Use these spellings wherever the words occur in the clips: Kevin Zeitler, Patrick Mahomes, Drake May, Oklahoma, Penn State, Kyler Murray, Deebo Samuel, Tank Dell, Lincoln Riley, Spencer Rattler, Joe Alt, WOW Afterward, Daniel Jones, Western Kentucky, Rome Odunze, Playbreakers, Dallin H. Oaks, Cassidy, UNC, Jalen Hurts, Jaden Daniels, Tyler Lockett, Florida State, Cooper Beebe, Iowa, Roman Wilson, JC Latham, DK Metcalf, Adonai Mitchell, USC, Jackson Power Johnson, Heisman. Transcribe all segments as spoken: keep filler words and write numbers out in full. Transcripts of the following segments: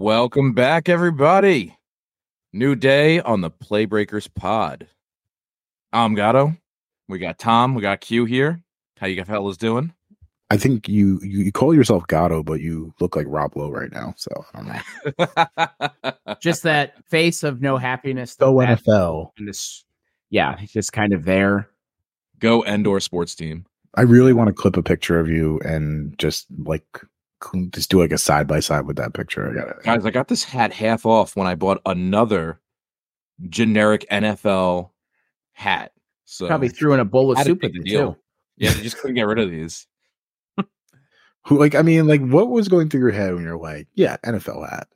Welcome back, everybody. New day on the Playbreakers pod. I'm Gatto. We got Tom. We got Q here. How you fellas doing? I think you, you, you call yourself Gatto, but you look like Rob Lowe right now. So I don't know. Just that face of no happiness. Go N F L. And this, yeah, he's just kind of there. Go Endor sports team. I really want to clip a picture of you and just like just do like a side by side with that picture. I got it. Guys, I got this hat half off when I bought another generic N F L hat. So probably threw in a bowl of soup at the deal. Too. Yeah, they just couldn't get rid of these. Who like I mean, like what was going through your head when you're like, yeah, N F L hat?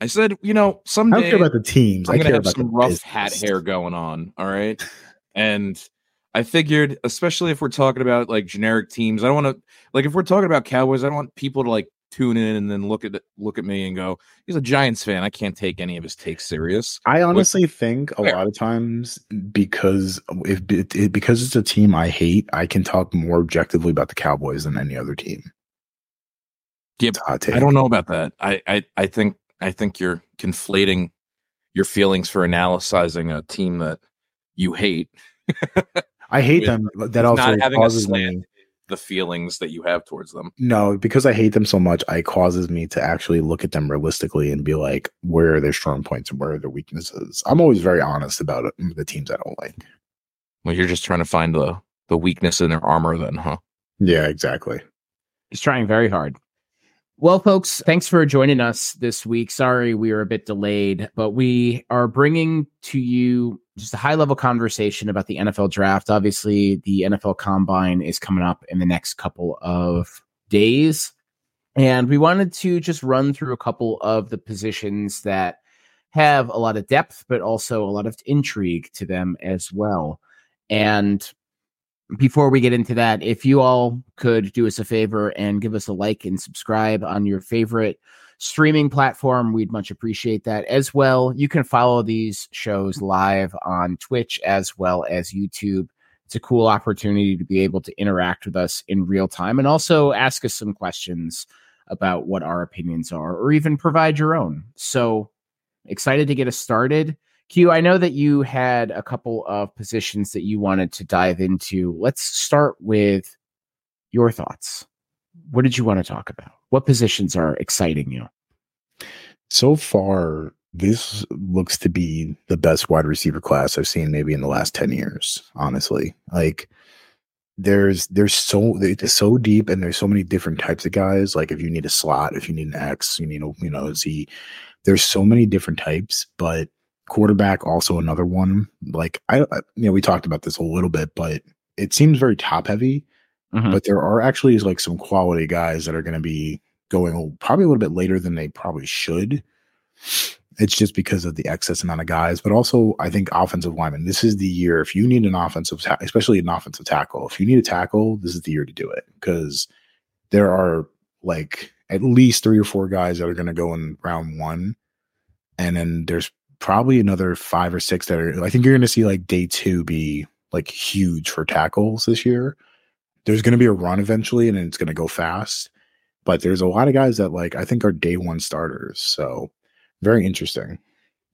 I said, you know, someday I don't care about the teams. I'm I gonna have some rough business. Hat hair going on. All right. And I figured, especially if we're talking about like generic teams, I don't want to like if we're talking about Cowboys, I don't want people to like tune in and then look at look at me and go, he's a Giants fan. I can't take any of his takes serious. I honestly Which, think a fair. lot of times because if it, it, because it's a team I hate, I can talk more objectively about the Cowboys than any other team. Yeah, I don't know about that. I, I I think I think you're conflating your feelings for analyzing a team that you hate. I hate with, them. That also not causes me the feelings that you have towards them. No, because I hate them so much, it causes me to actually look at them realistically and be like, where are their strong points and where are their weaknesses? I'm always very honest about it, the teams I don't like. Well, you're just trying to find the, the weakness in their armor then, huh? Yeah, exactly. He's trying very hard. Well, folks, thanks for joining us this week. Sorry we were a bit delayed, but we are bringing to you just a high-level conversation about the N F L draft. Obviously, the N F L Combine is coming up in the next couple of days, and we wanted to just run through a couple of the positions that have a lot of depth, but also a lot of intrigue to them as well. And before we get into that, if you all could do us a favor and give us a like and subscribe on your favorite streaming platform, we'd much appreciate that as well. You can follow these shows live on Twitch as well as YouTube. It's a cool opportunity to be able to interact with us in real time and also ask us some questions about what our opinions are or even provide your own. So excited to get us started. Q, I know that you had a couple of positions that you wanted to dive into. Let's start with your thoughts. What did you want to talk about? What positions are exciting you? So far, this looks to be the best wide receiver class I've seen maybe in the last ten years, honestly. Like there's there's so it's so deep and there's so many different types of guys. Like if you need a slot, if you need an X, you need a you know, Z. There's so many different types, but quarterback also another one. Like I you know, we talked about this a little bit, but it seems very top heavy. Mm-hmm. But there are actually like some quality guys that are going to be going probably a little bit later than they probably should. It's just because of the excess amount of guys, but also I think offensive linemen. This is the year if you need an offensive, ta- especially an offensive tackle. If you need a tackle, this is the year to do it because there are like at least three or four guys that are going to go in round one, and then there's probably another five or six that are. I think you're going to see like day two be like huge for tackles this year. There's going to be a run eventually, and it's going to go fast. But there's a lot of guys that, like, I think are day one starters. So very interesting.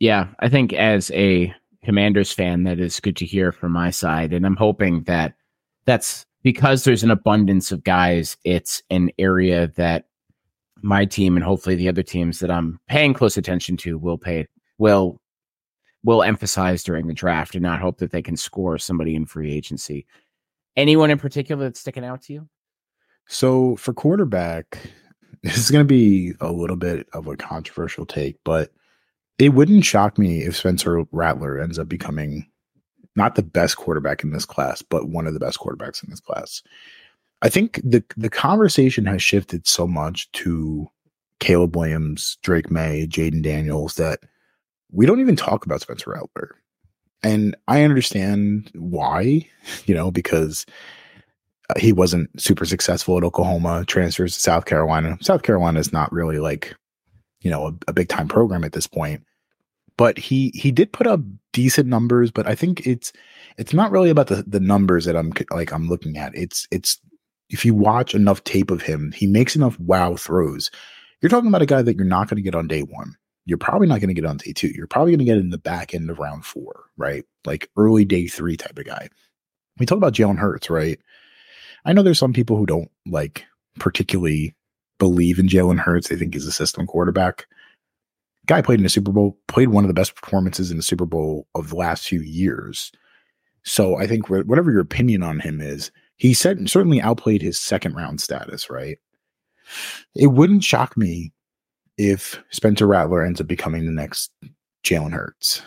Yeah, I think as a Commanders fan, that is good to hear from my side. And I'm hoping that that's because there's an abundance of guys. It's an area that my team and hopefully the other teams that I'm paying close attention to will pay will will emphasize during the draft and not hope that they can score somebody in free agency. Anyone in particular that's sticking out to you? So for quarterback, this is going to be a little bit of a controversial take, but it wouldn't shock me if Spencer Rattler ends up becoming not the best quarterback in this class, but one of the best quarterbacks in this class. I think the the conversation has shifted so much to Caleb Williams, Drake May, Jaden Daniels that we don't even talk about Spencer Rattler. And I understand why, you know, because he wasn't super successful at Oklahoma, transfers to South Carolina. South Carolina is not really like, you know, a, a big time program at this point, but he, he did put up decent numbers, but I think it's, it's not really about the, the numbers that I'm like, I'm looking at. It's, it's, if you watch enough tape of him, he makes enough wow throws. You're talking about a guy that you're not going to get on day one. You're probably not going to get on day two. You're probably going to get in the back end of round four, right? Like early day three type of guy. We talk about Jalen Hurts, right? I know there's some people who don't like particularly believe in Jalen Hurts. They think he's a system quarterback. Guy played in the Super Bowl, played one of the best performances in the Super Bowl of the last few years. So I think whatever your opinion on him is, he said, certainly outplayed his second round status, right? It wouldn't shock me if Spencer Rattler ends up becoming the next Jalen Hurts,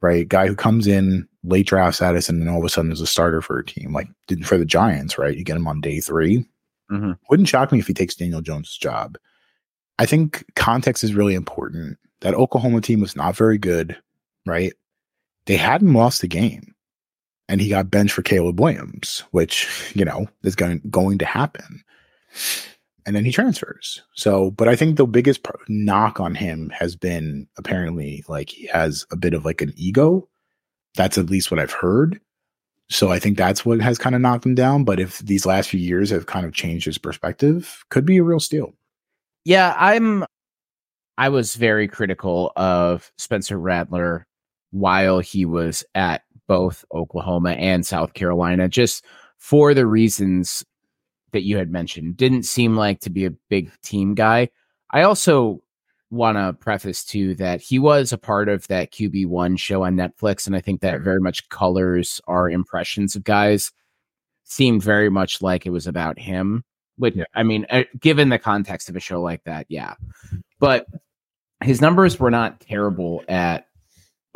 right? Guy who comes in late draft status and then all of a sudden is a starter for a team, like for the Giants, right? You get him on day three. Mm-hmm. Wouldn't shock me if he takes Daniel Jones' job. I think context is really important. That Oklahoma team was not very good, right? They hadn't lost the game, and he got benched for Caleb Williams, which, you know, is going, going to happen. And then he transfers. So, but I think the biggest pro- knock on him has been apparently like he has a bit of like an ego. That's at least what I've heard. So I think that's what has kind of knocked him down. But if these last few years have kind of changed his perspective, could be a real steal. Yeah, I'm, I was very critical of Spencer Rattler while he was at both Oklahoma and South Carolina, just for the reasons that you had mentioned. Didn't seem like to be a big team guy. I also want to preface too that he was a part of that Q B one show on Netflix, and I think that very much colors our impressions of guys. Seemed very much like it was about him, which, yeah. I mean, given the context of a show like that, yeah. But his numbers were not terrible at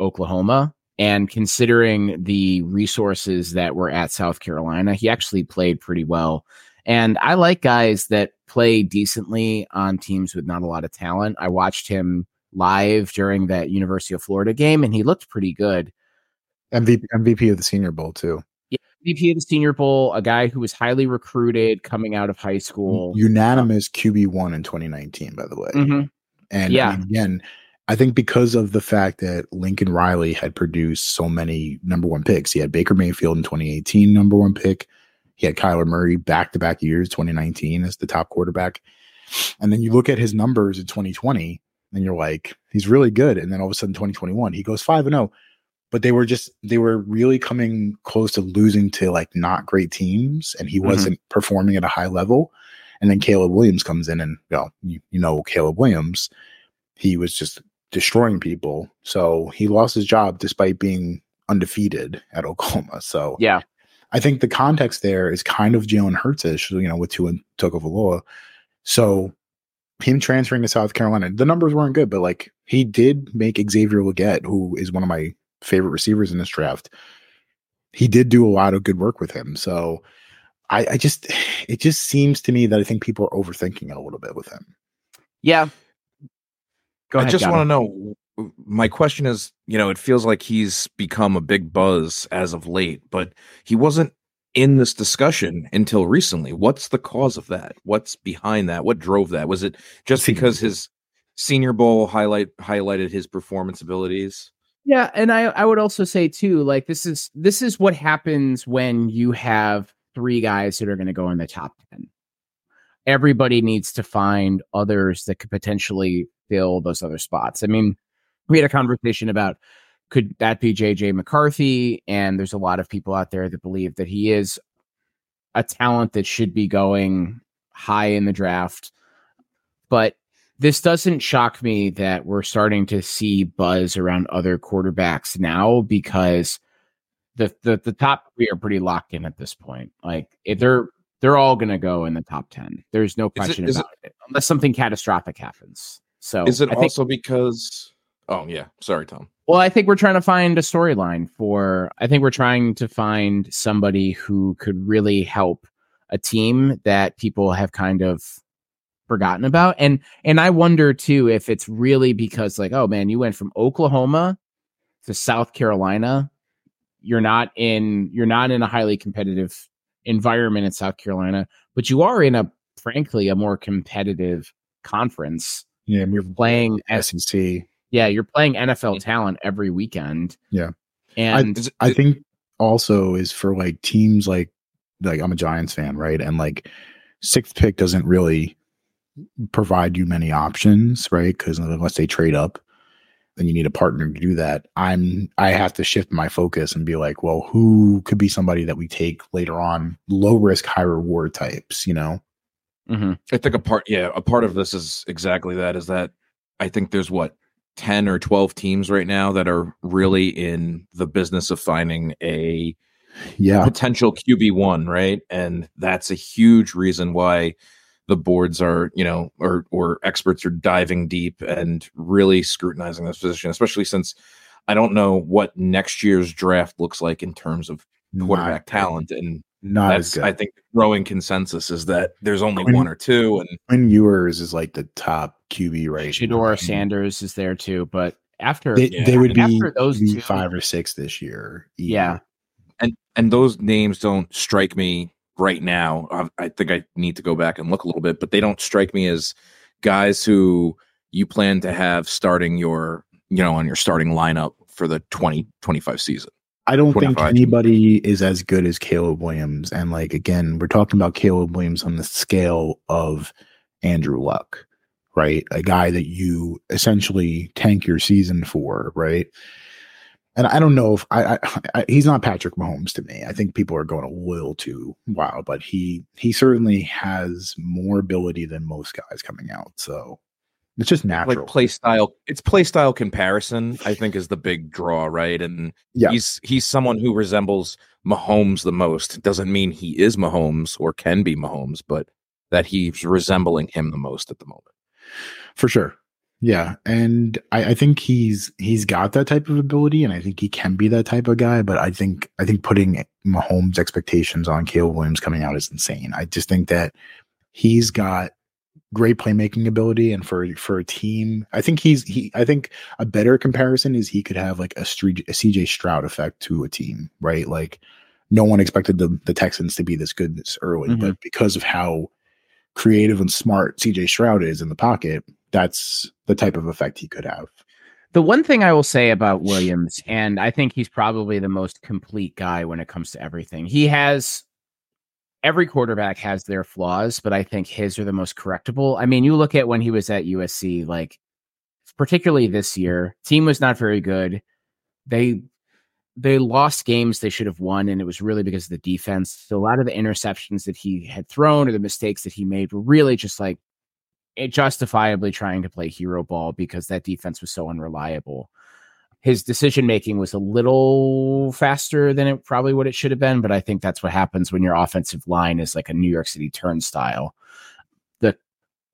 Oklahoma, and considering the resources that were at South Carolina, he actually played pretty well. And I like guys that play decently on teams with not a lot of talent. I watched him live during that University of Florida game, and he looked pretty good. M V P, M V P of the Senior Bowl, too. Yeah, M V P of the Senior Bowl, a guy who was highly recruited coming out of high school. Unanimous Q B one in twenty nineteen, by the way. Mm-hmm. And yeah. I mean, again, I think because of the fact that Lincoln Riley had produced so many number one picks. He had Baker Mayfield in twenty eighteen, number one pick. He had Kyler Murray back-to-back years, twenty nineteen as the top quarterback. And then you look at his numbers in twenty twenty, and you're like, he's really good. And then all of a sudden, twenty twenty-one, he goes five and oh. But they were just, they were really coming close to losing to, like, not great teams, and he mm-hmm. wasn't performing at a high level. And then Caleb Williams comes in, and, well, you, you know Caleb Williams. He was just destroying people. So he lost his job despite being undefeated at Oklahoma. So, yeah. I think the context there is kind of Jalen Hurts-ish, you know, with Tua and Tagovailoa. So him transferring to South Carolina, the numbers weren't good, but like he did make Xavier Legette, who is one of my favorite receivers in this draft. He did do a lot of good work with him. So I, I just, it just seems to me that I think people are overthinking it a little bit with him. Yeah. Go ahead, I just want to know. My question is, you know, it feels like he's become a big buzz as of late, but he wasn't in this discussion until recently. What's the cause of that? What's behind that? What drove that? Was it just because his Senior Bowl highlight highlighted his performance abilities? Yeah. And I, I would also say too, like this is, this is what happens when you have three guys that are going to go in the top ten. Everybody needs to find others that could potentially fill those other spots. I mean, we had a conversation about, could that be J J McCarthy? And there's a lot of people out there that believe that he is a talent that should be going high in the draft. But this doesn't shock me that we're starting to see buzz around other quarterbacks now, because the the, the top three are pretty locked in at this point. Like if they're they're all going to go in the top ten. There's no question is it, is about it, it unless something catastrophic happens. So is it I also think, because... Oh, yeah. Sorry, Tom. Well, I think we're trying to find a storyline for... I think we're trying to find somebody who could really help a team that people have kind of forgotten about. And and I wonder, too, if it's really because, like, oh, man, you went from Oklahoma to South Carolina. You're not in, you're not in a highly competitive environment in South Carolina, but you are in a, frankly, a more competitive conference. Yeah, and you're playing S E C. Yeah, you're playing N F L talent every weekend. Yeah. And I, I think also is for like teams like, like I'm a Giants fan, right? And like sixth pick doesn't really provide you many options, right? Because unless they trade up, then you need a partner to do that. I'm I have to shift my focus and be like, well, who could be somebody that we take later on? Low risk, high reward types, you know? Mm-hmm. I think a part, yeah, a part of this is exactly that. Is that I think there's what ten or twelve teams right now that are really in the business of finding a yeah potential Q B one, right? And that's a huge reason why the boards are, you know, or or experts are diving deep and really scrutinizing this position, especially since I don't know what next year's draft looks like in terms of quarterback not, talent. And not that's, as good. I think the growing consensus is that there's only Quinn, one or two. And Quinn Ewers is like the top Q B right now. Shador Sanders is there too, but after they, yeah, they would be after those two, five or six this year. Either. Yeah, and and those names don't strike me. Right now, I think I need to go back and look a little bit, but they don't strike me as guys who you plan to have starting your, you know, on your starting lineup for the twenty twenty-five season. I don't think anybody is as good as Caleb Williams. And like, again, we're talking about Caleb Williams on the scale of Andrew Luck, right? A guy that you essentially tank your season for, right? And I don't know if I, I, I he's not Patrick Mahomes to me. I think people are going a little too wild, but he he certainly has more ability than most guys coming out. So it's just natural. Like play style, it's play style comparison, I think, is the big draw, right? And yeah. he's he's someone who resembles Mahomes the most. It doesn't mean he is Mahomes or can be Mahomes, but that he's resembling him the most at the moment. For sure. Yeah, and I, I think he's he's got that type of ability, and I think he can be that type of guy. But I think I think putting Mahomes' expectations on Caleb Williams coming out is insane. I just think that he's got great playmaking ability, and for for a team, I think he's he. I think a better comparison is he could have like a, Street, a C J Stroud effect to a team, right? Like no one expected the the Texans to be this good this early, mm-hmm. but because of how creative and smart C J Stroud is in the pocket, that's the type of effect he could have. The one thing I will say about Williams, and I think he's probably the most complete guy when it comes to everything. He has, every quarterback has their flaws, but I think his are the most correctable. I mean, you look at when he was at U S C, like particularly this year, team was not very good. They, they lost games they should have won. And it was really because of the defense. So a lot of the interceptions that he had thrown or the mistakes that he made were really just like, it justifiably trying to play hero ball because that defense was so unreliable. His decision-making was a little faster than it probably what it should have been. But I think that's what happens when your offensive line is like a New York City turnstile. The,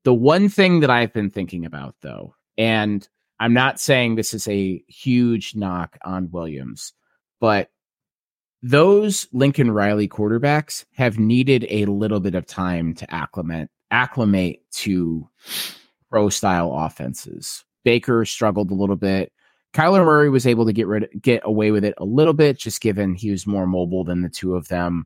the one thing that I've been thinking about though, and I'm not saying this is a huge knock on Williams, but those Lincoln Riley quarterbacks have needed a little bit of time to acclimate acclimate to pro style offenses. Baker struggled a little bit. Kyler Murray was able to get rid of, get away with it a little bit, just given he was more mobile than the two of them.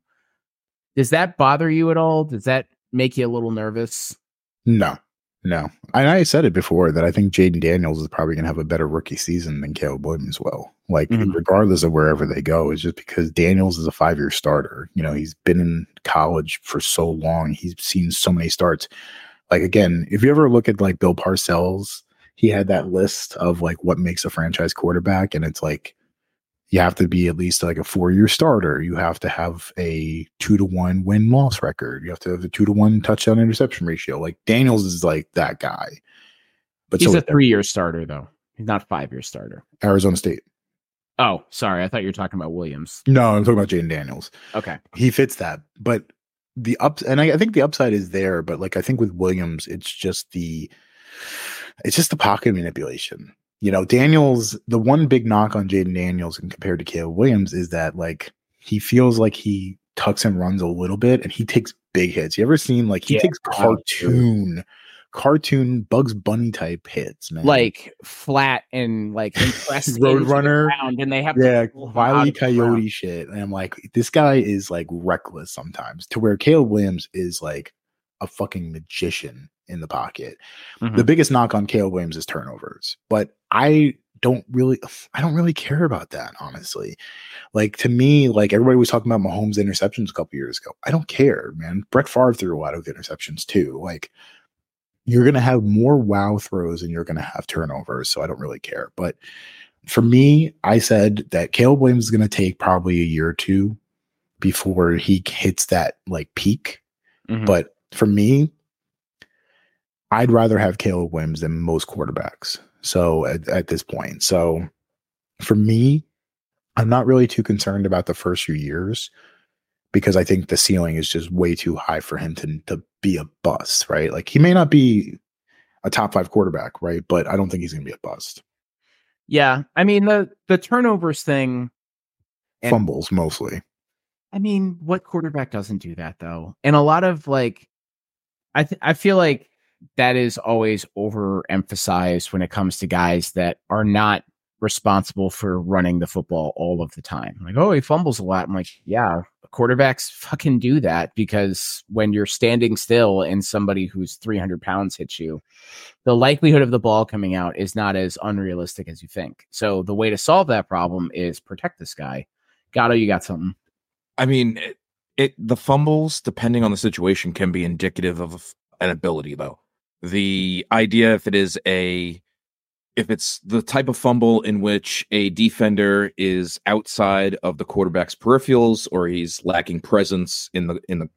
Does that bother you at all? Does that make you a little nervous? No, no. And I said it before that I think Jaden Daniels is probably going to have a better rookie season than Caleb Williams will. Like mm-hmm. regardless of wherever they go, it's just because Daniels is a five-year starter. You know, he's been in college for so long. He's seen so many starts. Like, again, if you ever look at like Bill Parcells, he had that list of like what makes a franchise quarterback. And it's like, you have to be at least like a four-year starter. You have to have a two to one win loss record. You have to have a two to one touchdown interception ratio. Like Daniels is like that guy. But he's so a three-year starter though. He's not a five-year starter. Arizona State. Oh, sorry. I thought you were talking about Williams. No, I'm talking about Jaden Daniels. Okay. He fits that. But the ups, and I, I think the upside is there, but like I think with Williams, it's just the it's just the pocket manipulation. You know, Daniels, the one big knock on Jaden Daniels and compared to Caleb Williams is that like he feels like he tucks and runs a little bit and he takes big hits. You ever seen like he yeah. takes cartoon cartoon Bugs Bunny type hits, man. Like flat and like Roadrunner, and they have yeah Wile E. Coyote shit. And I'm like, this guy is like reckless sometimes, to where Caleb Williams is like a fucking magician in the pocket. Mm-hmm. The biggest knock on Caleb Williams is turnovers, but I don't really, I don't really care about that, honestly. Like to me, like everybody was talking about Mahomes interceptions a couple years ago. I don't care, man. Brett Favre threw a lot of interceptions too. Like. you're going to have more wow throws and you're going to have turnovers. So I don't really care. But for me, I said that Caleb Williams is going to take probably a year or two before he hits that like peak. Mm-hmm. But for me, I'd rather have Caleb Williams than most quarterbacks. So at, at this point, so for me, I'm not really too concerned about the first few years because I think the ceiling is just way too high for him to, to be a bust, right? Like he may not be a top five quarterback, right? But I don't think he's going to be a bust. Yeah. I mean, the, the turnovers thing. And, fumbles mostly. I mean, what quarterback doesn't do that though? And a lot of like, I th- I feel like that is always overemphasized when it comes to guys that are not responsible for running the football all of the time. Like, oh, he fumbles a lot. I'm like, yeah, quarterbacks fucking do that because when you're standing still and somebody who's three hundred pounds hits you, the likelihood of the ball coming out is not as unrealistic as you think. So the way to solve that problem is protect this guy. Gatto, you got something? I mean, it, it the fumbles, depending on the situation, can be indicative of an ability, though. The idea, if it is a if it's the type of fumble in which a defender is outside of the quarterback's peripherals or he's lacking presence in the in the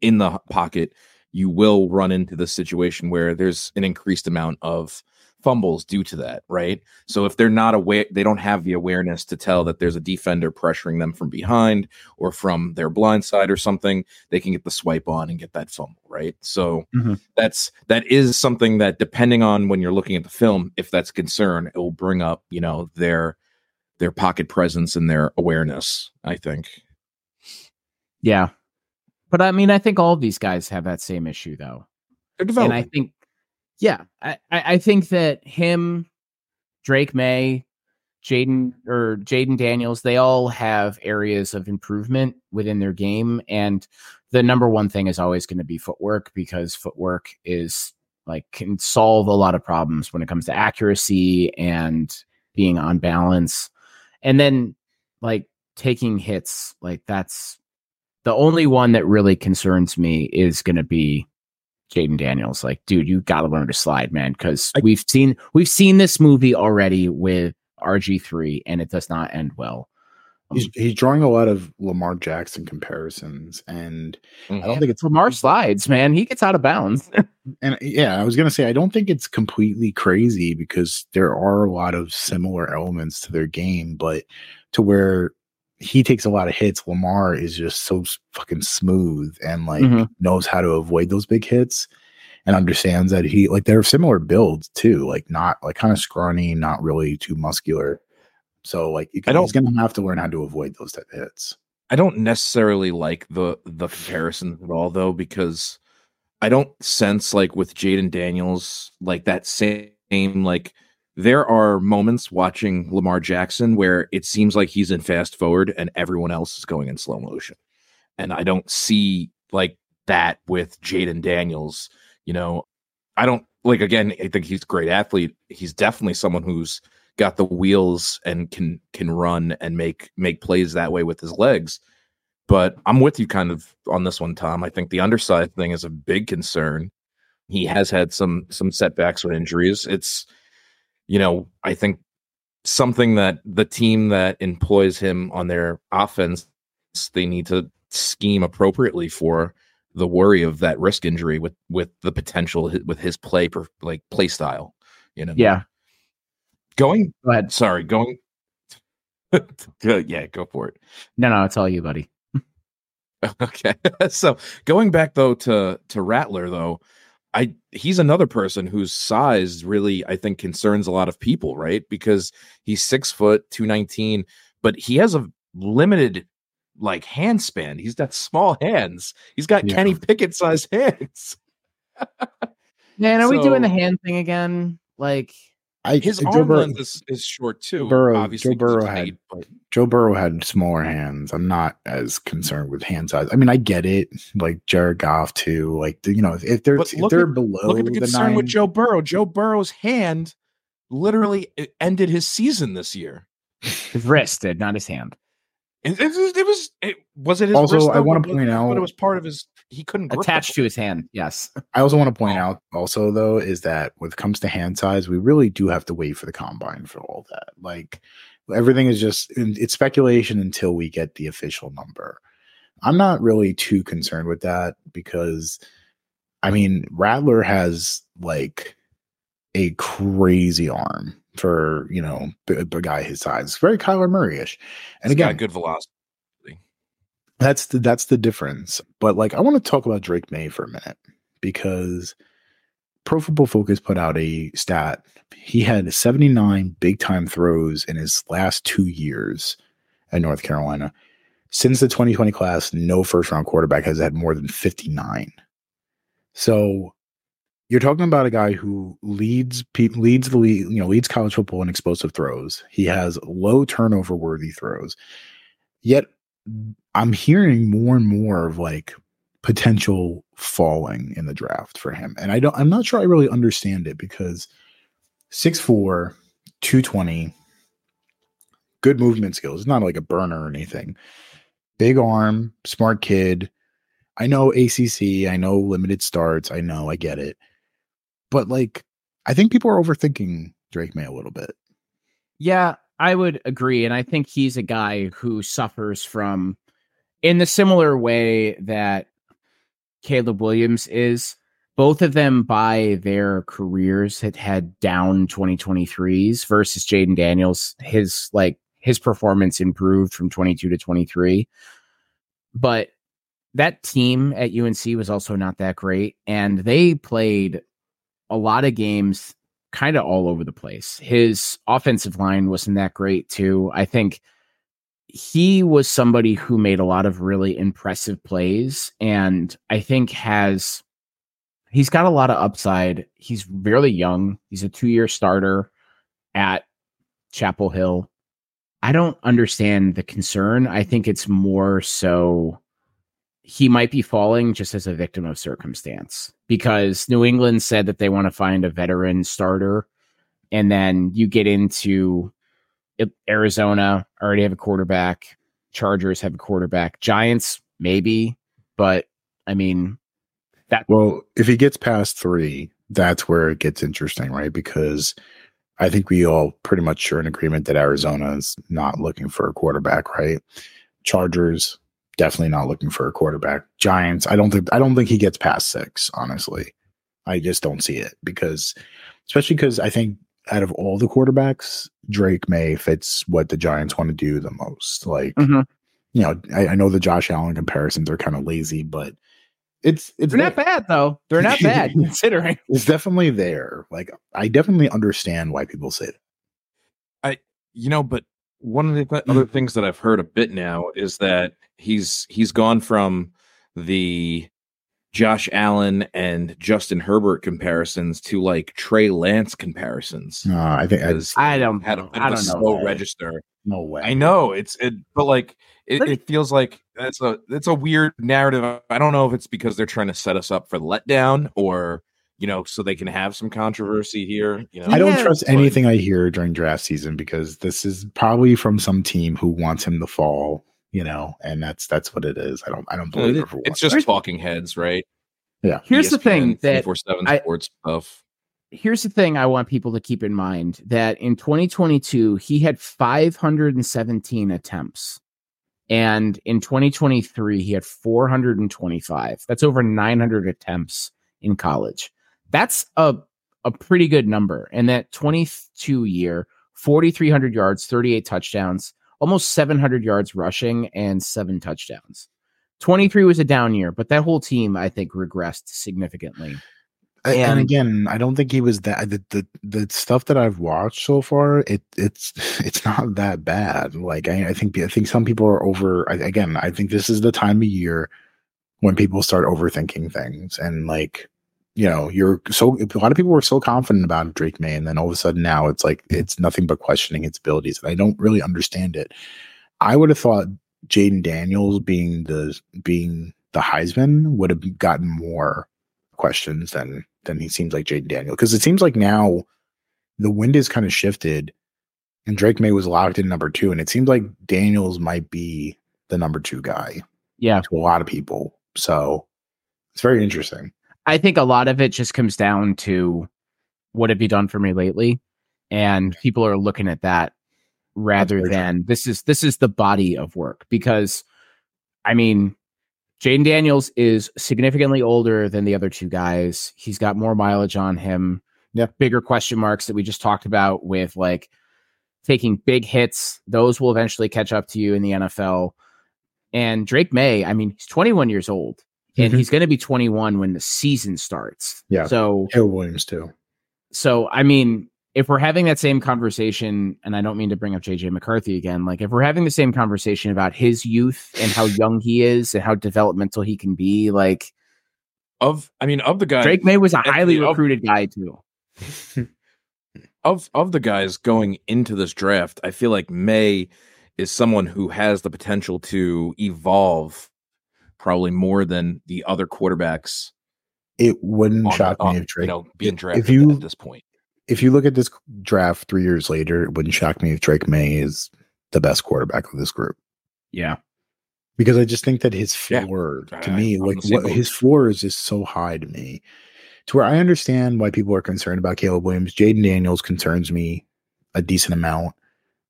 in the pocket, you will run into the situation where there's an increased amount of fumbles due to that, right? So if they're not aware, they don't have the awareness to tell that there's a defender pressuring them from behind or from their blind side or something, they can get the swipe on and get that fumble, right? So mm-hmm. that's that is something that, depending on when you're looking at the film, if that's a concern, it will bring up, you know, their their pocket presence and their awareness, I think. Yeah. But I mean, I think all of these guys have that same issue though. They're developing. And I think Yeah, I, I think that him, Drake May, Jaden or Jaden Daniels, they all have areas of improvement within their game. And the number one thing is always going to be footwork, because footwork is like can solve a lot of problems when it comes to accuracy and being on balance. And then like taking hits, like that's the only one that really concerns me is going to be Jaden Daniels. Like, dude, you got to learn to slide, man, because we've seen we've seen this movie already with R G three, and it does not end well. Um, he's, he's drawing a lot of Lamar Jackson comparisons, and mm-hmm. I don't think it's Lamar slides, man. He gets out of bounds. And yeah, I was gonna say I don't think it's completely crazy because there are a lot of similar elements to their game, but to where he takes a lot of hits, Lamar is just so fucking smooth and like mm-hmm. knows how to avoid those big hits and understands that he like they're similar builds too, like not like kind of scrawny, not really too muscular. So like you can, he's going to have to learn how to avoid those type of hits. I don't necessarily like the the comparisons at all though, because I don't sense like with Jaden Daniels like that same like. There are moments watching Lamar Jackson where it seems like he's in fast forward and everyone else is going in slow motion. And I don't see like that with Jaden Daniels. You know, I don't like, again, I think he's a great athlete. He's definitely someone who's got the wheels and can, can run and make, make plays that way with his legs. But I'm with you kind of on this one, Tom. I think the underside thing is a big concern. He has had some, some setbacks with injuries. It's, You know, I think something that the team that employs him on their offense, they need to scheme appropriately for the worry of that risk injury with, with the potential with his play, like play style, you know? Yeah. Going, go ahead. Sorry, going. Yeah, go for it. No, no, it's all you, buddy. Okay. So going back though, to, to Rattler though, I he's another person whose size really, I think, concerns a lot of people, right? Because he's six foot, two nineteen, but he has a limited like hand span. He's got small hands. He's got yeah. Kenny Pickett sized hands. Man, are so, we doing the hand thing again? Like I, his Joe arm Burrow, length is, is short too. Burrow, obviously Joe Burrow had eight, but. Joe Burrow had smaller hands. I'm not as concerned with hand size. I mean, I get it. Like Jared Goff too. Like you know, if they're if they're at, below, look at the concern the nine, with Joe Burrow. Joe Burrow's hand literally ended his season this year. His wrist did, not his hand. It, it, it was. It was it. His also, wrist, I want to point out, but it was part of his he couldn't grip attached to his hand. Yes. I also want to point out also, though, is that when it comes to hand size, we really do have to wait for the combine for all that. Like everything is just, it's speculation until we get the official number. I'm not really too concerned with that because, I mean, Rattler has like a crazy arm for, you know, a guy his size. It's very Kyler Murray-ish. And he's again, got good velocity. That's the, that's the difference. But like, I want to talk about Drake May for a minute because Pro Football Focus put out a stat. He had seventy-nine big time throws in his last two years at North Carolina. Since the twenty twenty class, no first round quarterback has had more than fifty-nine. So you're talking about a guy who leads leads the league, you know, leads college football in explosive throws. He has low turnover worthy throws. Yet I'm hearing more and more of like potential falling in the draft for him. And I don't, I'm not sure I really understand it because six foot four, two twenty, good movement skills. It's not like a burner or anything. Big arm, smart kid. I know A C C. I know limited starts. I know I get it. But like, I think people are overthinking Drake May a little bit. Yeah. I would agree, and I think he's a guy who suffers from, in the similar way that Caleb Williams is, both of them by their careers had had down twenty twenty-threes versus Jaden Daniels. His like his performance improved from twenty-two to twenty-three, but that team at U N C was also not that great, and they played a lot of games kind of all over the place. His offensive line wasn't that great too. I think he was somebody who made a lot of really impressive plays. And I think has, he's got a lot of upside. He's really young. He's a two-year starter at Chapel Hill. I don't understand the concern. I think it's more so he might be falling just as a victim of circumstance because New England said that they want to find a veteran starter. And then you get into Arizona, already have a quarterback. Chargers have a quarterback. Giants, maybe. But I mean, that. Well, if he gets past three, that's where it gets interesting, right? Because I think we all pretty much are in agreement that Arizona is not looking for a quarterback, right? Chargers, definitely not looking for a quarterback. Giants, I don't think I don't think he gets past six, honestly. I just don't see it because, especially because I think out of all the quarterbacks, Drake May fits what the Giants want to do the most. Like, mm-hmm. you know, I, I know the Josh Allen comparisons are kind of lazy, but it's it's they're not bad though. They're not bad considering it's definitely there. Like, I definitely understand why people say that. I, you know, but one of the th- other things that I've heard a bit now is that he's he's gone from the Josh Allen and Justin Herbert comparisons to like Trey Lance comparisons. No, I think I, I don't had a, I don't a know slow that. register. No way. I know it's it, but like it, it feels like that's a that's a weird narrative. I don't know if it's because they're trying to set us up for letdown or, you know, so they can have some controversy here. You know, I don't trust anything I hear during draft season because this is probably from some team who wants him to fall, you know, and that's that's what it is. I don't I don't believe it. It's just talking heads, right? Yeah. Here's the thing that twenty-four seven sports stuff. Here's the thing I want people to keep in mind that in twenty twenty-two he had five hundred seventeen attempts. And in twenty twenty-three he had four hundred twenty-five. That's over nine hundred attempts in college. That's a, a pretty good number. And that twenty-two year, four thousand three hundred yards, thirty-eight touchdowns, almost seven hundred yards rushing and seven touchdowns. twenty-three was a down year, but that whole team, I think, regressed significantly. And, and again, I don't think he was that the, the the stuff that I've watched so far. It it's it's not that bad. Like I, I think I think some people are over. I, again, I think this is the time of year when people start overthinking things and like, you know, you're so a lot of people were so confident about Drake May, and then all of a sudden now it's like it's nothing but questioning its abilities, and I don't really understand it. I would have thought Jaden Daniels being the being the Heisman would have gotten more questions than than he seems like Jaden Daniels, because it seems like now the wind has kind of shifted, and Drake May was locked in number two, and it seems like Daniels might be the number two guy. Yeah, to a lot of people. So It's very interesting. I think a lot of it just comes down to what have you done for me lately? And people are looking at that rather than this is this is the body of work, because I mean, Jaden Daniels is significantly older than the other two guys. He's got more mileage on him. Yeah. Bigger question marks that we just talked about with like taking big hits. Those will eventually catch up to you in the N F L. And Drake May, I mean, he's twenty-one years old, and mm-hmm. he's going to be twenty-one when the season starts. Yeah. So Caleb Williams too. So, I mean, if we're having that same conversation, and I don't mean to bring up J J McCarthy again, like if we're having the same conversation about his youth and how young he is and how developmental he can be, like of, I mean, of the guys, Drake May was a highly the, recruited of, guy too. of, of the guys going into this draft, I feel like May is someone who has the potential to evolve probably more than the other quarterbacks. It wouldn't on, shock on, me if Drake, you know, being drafted if you, at this point. If you look at this draft three years later, it wouldn't shock me if Drake May is the best quarterback of this group. Yeah. Because I just think that his floor, yeah. to I, me, I'm like what, his floor is just so high to me, to where I understand why people are concerned about Caleb Williams. Jaden Daniels concerns me a decent amount,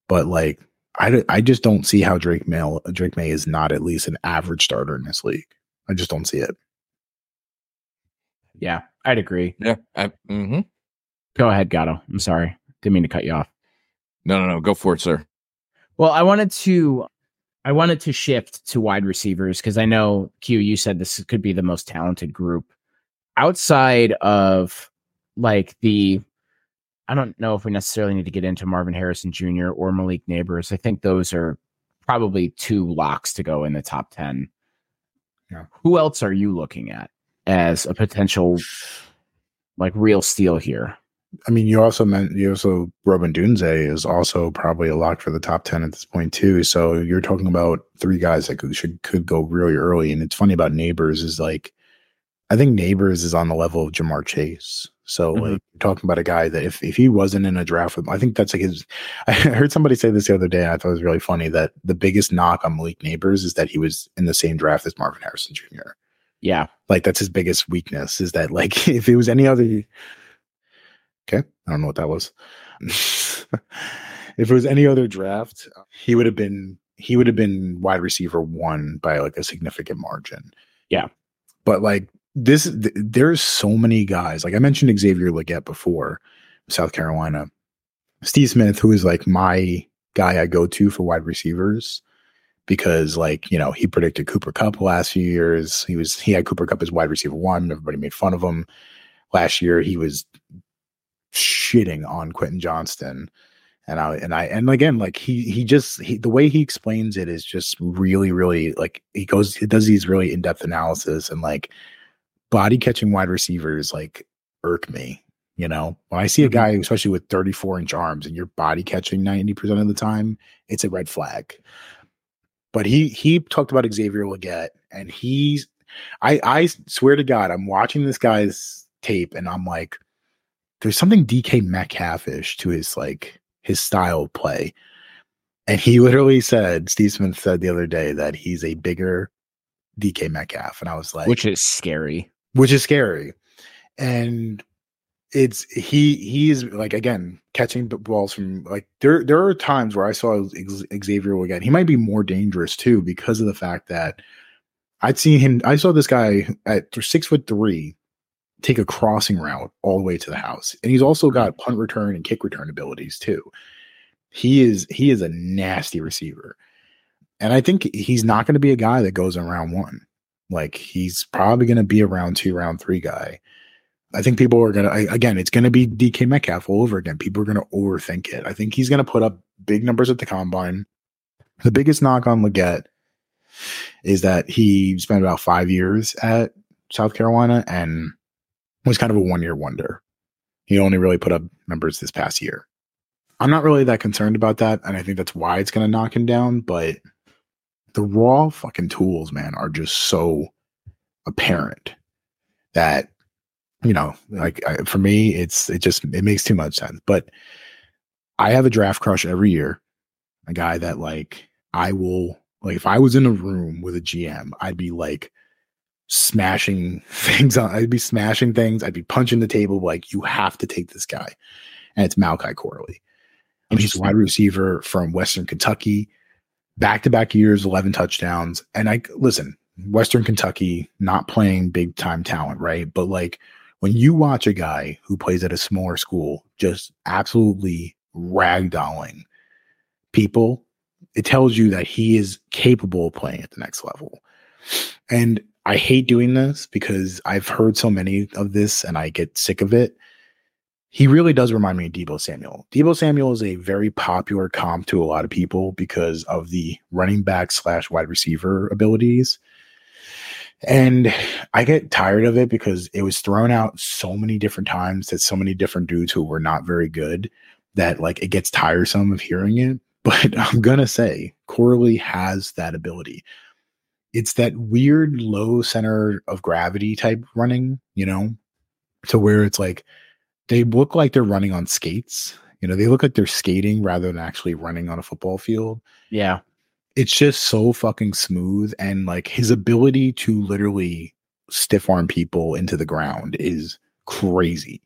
but like I, I just don't see how Drake May, Drake May is not at least an average starter in this league. I just don't see it. Yeah, I'd agree. Yeah. I, mm-hmm. Go ahead, Gatto. I'm sorry. Didn't mean to cut you off. No, no, no. Go for it, sir. Well, I wanted to I wanted to shift to wide receivers because I know, Q, you said this could be the most talented group. Outside of like the, I don't know if we necessarily need to get into Marvin Harrison Junior or Malik Neighbors. I think those are probably two locks to go in the top ten. Yeah. Who else are you looking at as a potential like real steal here? I mean, you also meant you also Rome Odunze is also probably a lock for the top ten at this point too. So you're talking about three guys that could should could go really early. And it's funny about Neighbors is like, I think Neighbors is on the level of Jamar Chase. So mm-hmm. like, you're talking about a guy that if if he wasn't in a draft with, I think that's like his. I heard somebody say this the other day, and I thought it was really funny that the biggest knock on Malik Neighbors is that he was in the same draft as Marvin Harrison Junior Yeah, like that's his biggest weakness is that like if it was any other. Okay, I don't know what that was. If it was any other draft, he would have been he would have been wide receiver one by like a significant margin. Yeah, but like this, th- there's so many guys. Like I mentioned, Xavier Legette before, South Carolina, Steve Smith, who is like my guy I go to for wide receivers because like you know he predicted Cooper Kupp last few years. He was he had Cooper Kupp as wide receiver one. Everybody made fun of him last year. He was shitting on Quentin Johnston and I and I and again like he he just he, the way he explains it is just really really like he goes he does these really in-depth analysis and like body catching wide receivers like irk me, you know, when I see a guy especially with thirty-four inch arms and you're body catching ninety percent of the time, it's a red flag. But he he talked about Xavier Legette and he's I I swear to God I'm watching this guy's tape and I'm like, there's something D K Metcalf-ish to his like his style of play. And he literally said, Steve Smith said the other day that he's a bigger D K Metcalf. And I was like, which is scary. Which is scary. And it's he he's like again catching balls from like there there are times where I saw Xavier again. He might be more dangerous too because of the fact that I'd seen him. I saw this guy at six foot three. Take a crossing route all the way to the house. And he's also got punt return and kick return abilities too. He is, he is a nasty receiver. And I think he's not going to be a guy that goes in round one. Like he's probably going to be a round two, round three guy. I think people are going to, again, it's going to be D K Metcalf all over again. People are going to overthink it. I think he's going to put up big numbers at the combine. The biggest knock on Legette is that he spent about five years at South Carolina and was kind of a one-year wonder. He only really put up numbers this past year. I'm not really that concerned about that, and I think that's why it's going to knock him down, but the raw fucking tools, man, are just so apparent that, you know, like I, for me, it's it just it makes too much sense. But I have a draft crush every year, a guy that, like, I will, like, if I was in a room with a G M, I'd be like, smashing things on. I'd be smashing things. I'd be punching the table. Like, you have to take this guy. And it's Malachi Corley. I mean, he's a wide receiver from Western Kentucky, back-to-back years, eleven touchdowns. And I listen, Western Kentucky, not playing big time talent, right? But like, when you watch a guy who plays at a smaller school just absolutely ragdolling people, it tells you that he is capable of playing at the next level. And I hate doing this because I've heard so many of this and I get sick of it. He really does remind me of Deebo Samuel. Deebo Samuel is a very popular comp to a lot of people because of the running back slash wide receiver abilities. And I get tired of it because it was thrown out so many different times that so many different dudes who were not very good that like it gets tiresome of hearing it. But I'm going to say Corley has that ability. It's that weird low center of gravity type running, you know, to where it's like they look like they're running on skates. You know, they look like they're skating rather than actually running on a football field. Yeah. It's just so fucking smooth. And like his ability to literally stiff arm people into the ground is crazy.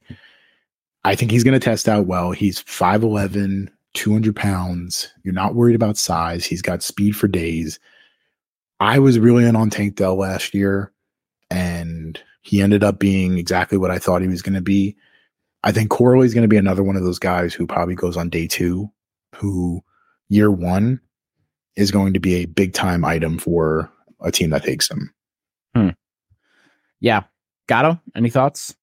I think he's going to test out well. He's five eleven, two hundred pounds. You're not worried about size. He's got speed for days. I was really in on Tank Dell last year, and he ended up being exactly what I thought he was going to be. I think Corley's going to be another one of those guys who probably goes on day two, who year one is going to be a big time item for a team that takes him. Hmm. Yeah. Gatto, any thoughts?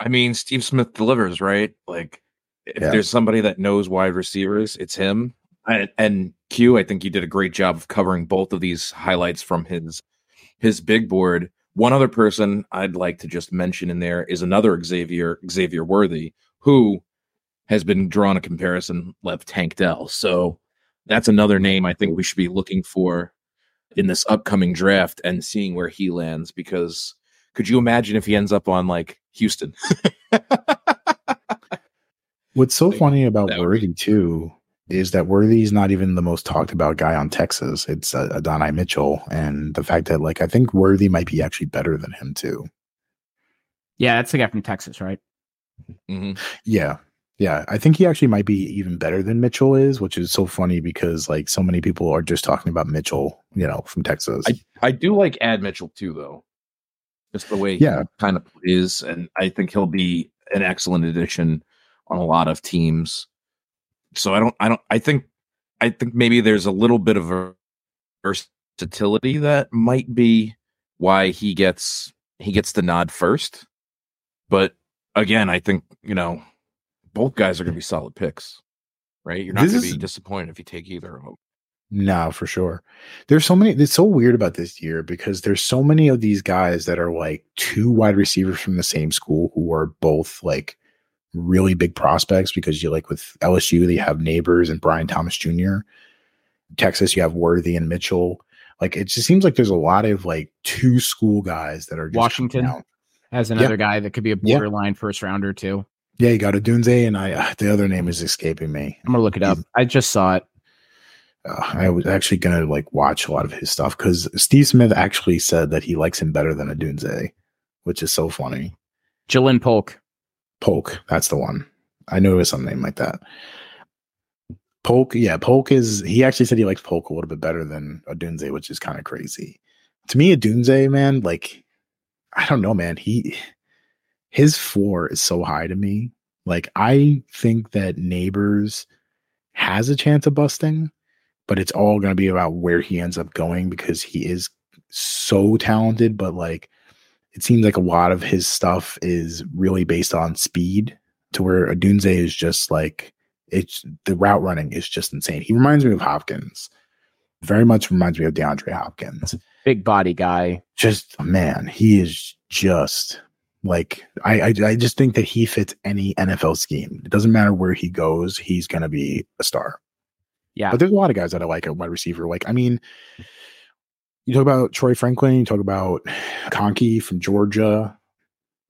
I mean, Steve Smith delivers, right? Like, if yeah. there's somebody that knows wide receivers, it's him. And, and Q, I think you did a great job of covering both of these highlights from his his big board. One other person I'd like to just mention in there is another Xavier, Xavier Worthy, who has been drawn a comparison with Tank Dell. So that's another name I think we should be looking for in this upcoming draft and seeing where he lands, because could you imagine if he ends up on like Houston? What's so like, funny about Worthy too is that Worthy's not even the most talked about guy on Texas. It's uh, Adonai Mitchell. And the fact that, like, I think Worthy might be actually better than him, too. Yeah, that's the guy from Texas, right? Mm-hmm. Yeah. Yeah. I think he actually might be even better than Mitchell is, which is so funny because, like, so many people are just talking about Mitchell, you know, from Texas. I, I do like Ad Mitchell, too, though. Just the way yeah. he kind of plays. And I think he'll be an excellent addition on a lot of teams. So I don't, I don't, I think, I think maybe there's a little bit of versatility that might be why he gets, he gets the nod first. But again, I think, you know, both guys are going to be solid picks, right? You're not going to be disappointed if you take either of them. No, for sure. There's so many, it's so weird about this year because there's so many of these guys that are like two wide receivers from the same school who are both like really big prospects, because you like with L S U, they have Neighbors and Brian Thomas Junior Texas, you have Worthy and Mitchell. Like, it just seems like there's a lot of like two school guys that are just Washington has another yeah. guy that could be a borderline yeah. first rounder too. Yeah, you got Odunze, and I uh, the other name is escaping me. I'm gonna look it up. He's, I just saw it. Uh, I was actually gonna like watch a lot of his stuff because Steve Smith actually said that he likes him better than Odunze, which is so funny. Ja'Lynn Polk. Polk, that's the one. I knew it was some name like that. Polk, yeah, Polk is, he actually said he likes Polk a little bit better than Odunze, which is kind of crazy. To me, Odunze, man, like, I don't know, man. He, his floor is so high to me. Like, I think that Neighbors has a chance of busting, but it's all going to be about where he ends up going because he is so talented, but like, it seems like a lot of his stuff is really based on speed, to where Odunze is just like, it's the route running is just insane. He reminds me of Hopkins. Very much reminds me of DeAndre Hopkins. Big body guy. Just, man, he is just like, I, I, I just think that he fits any N F L scheme. It doesn't matter where he goes. He's going to be a star. Yeah. But there's a lot of guys that I like at wide receiver. Like, I mean, you talk about Troy Franklin. You talk about Conkey from Georgia.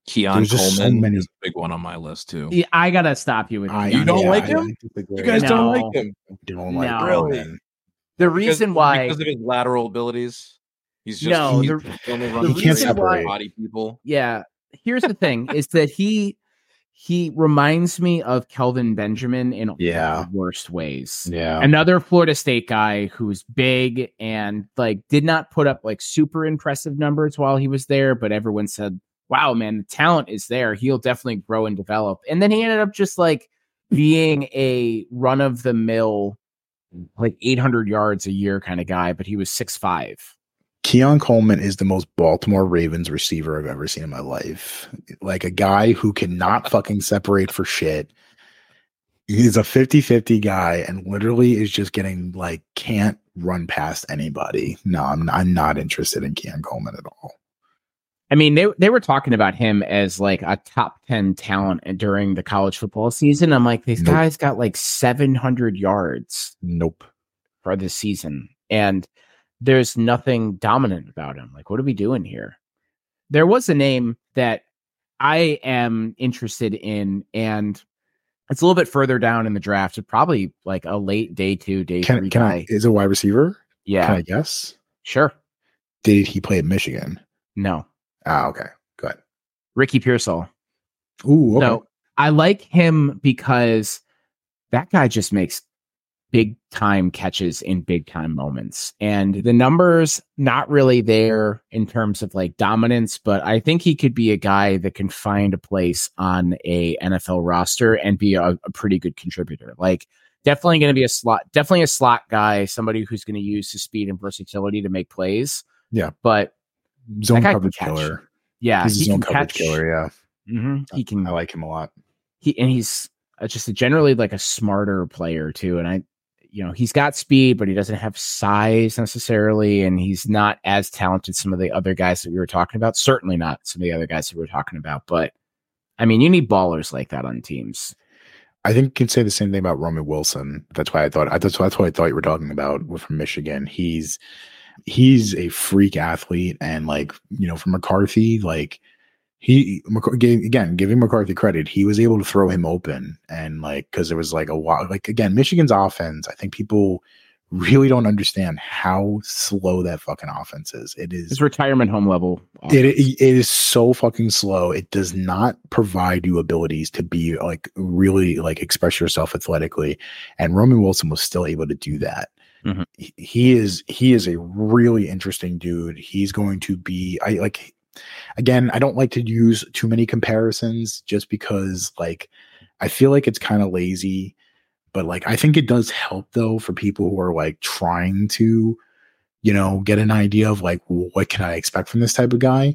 Keon There's Coleman so is a big one on my list too. Yeah, I gotta stop you. With I, you don't yeah, like I him? Like you guys no. don't like him? Don't like no. him. Really? The reason because, why because of his lateral abilities. He's just no, he's the, the he can't separate body people. Yeah, here's the thing: is that he he reminds me of Kelvin Benjamin in yeah. the worst ways. Yeah, another Florida State guy who's big and like did not put up like super impressive numbers while he was there, but everyone said, "Wow, man, the talent is there. He'll definitely grow and develop." And then he ended up just like being a run of the mill, like eight hundred yards a year kind of guy, but he was six five. Keon Coleman is the most Baltimore Ravens receiver I've ever seen in my life. Like a guy who cannot fucking separate for shit. He's a fifty-fifty guy and literally is just getting like, can't run past anybody. No, I'm, I'm not interested in Keon Coleman at all. I mean, they they were talking about him as like a top ten talent during the college football season. I'm like, this nope. guy's got like seven hundred yards. Nope. For this season. And there's nothing dominant about him. Like, what are we doing here? There was a name that I am interested in, and it's a little bit further down in the draft. It's probably like a late day two, day can, three can guy. I, is a wide receiver? Yeah. Can I guess? Sure. Did he play at Michigan? No. Ah, okay. Go ahead. Ricky Pearsall. Ooh, okay. So I like him because that guy just makes big time catches in big time moments. And the numbers not really there in terms of like dominance, but I think he could be a guy that can find a place on a N F L roster and be a, a pretty good contributor. Like definitely going to be a slot, definitely a slot guy, somebody who's going to use his speed and versatility to make plays. Yeah. But zone coverage killer. Yeah, he's a zone coverage killer. Yeah, mm-hmm. he can. I like him a lot. He and he's just a generally like a smarter player too. And I, you know, he's got speed, but he doesn't have size necessarily, and he's not as talented as some of the other guys that we were talking about. Certainly not some of the other guys that we were talking about. But I mean, you need ballers like that on teams. I think you can say the same thing about Roman Wilson. That's why I thought. That's that's what I thought you were talking about from Michigan. He's. He's a freak athlete, and like you know, for McCarthy, like he again giving McCarthy credit, he was able to throw him open, and like because there was like a lot, like again, Michigan's offense. I think people really don't understand how slow that fucking offense is. It is it's retirement home level. It, it it is so fucking slow. It does not provide you abilities to be like really like express yourself athletically, and Roman Wilson was still able to do that. Mm-hmm. He is he is a really interesting dude. He's going to be I like again, I don't like to use too many comparisons just because like I feel like it's kind of lazy, but like I think it does help though for people who are like trying to, you know, get an idea of like what can I expect from this type of guy?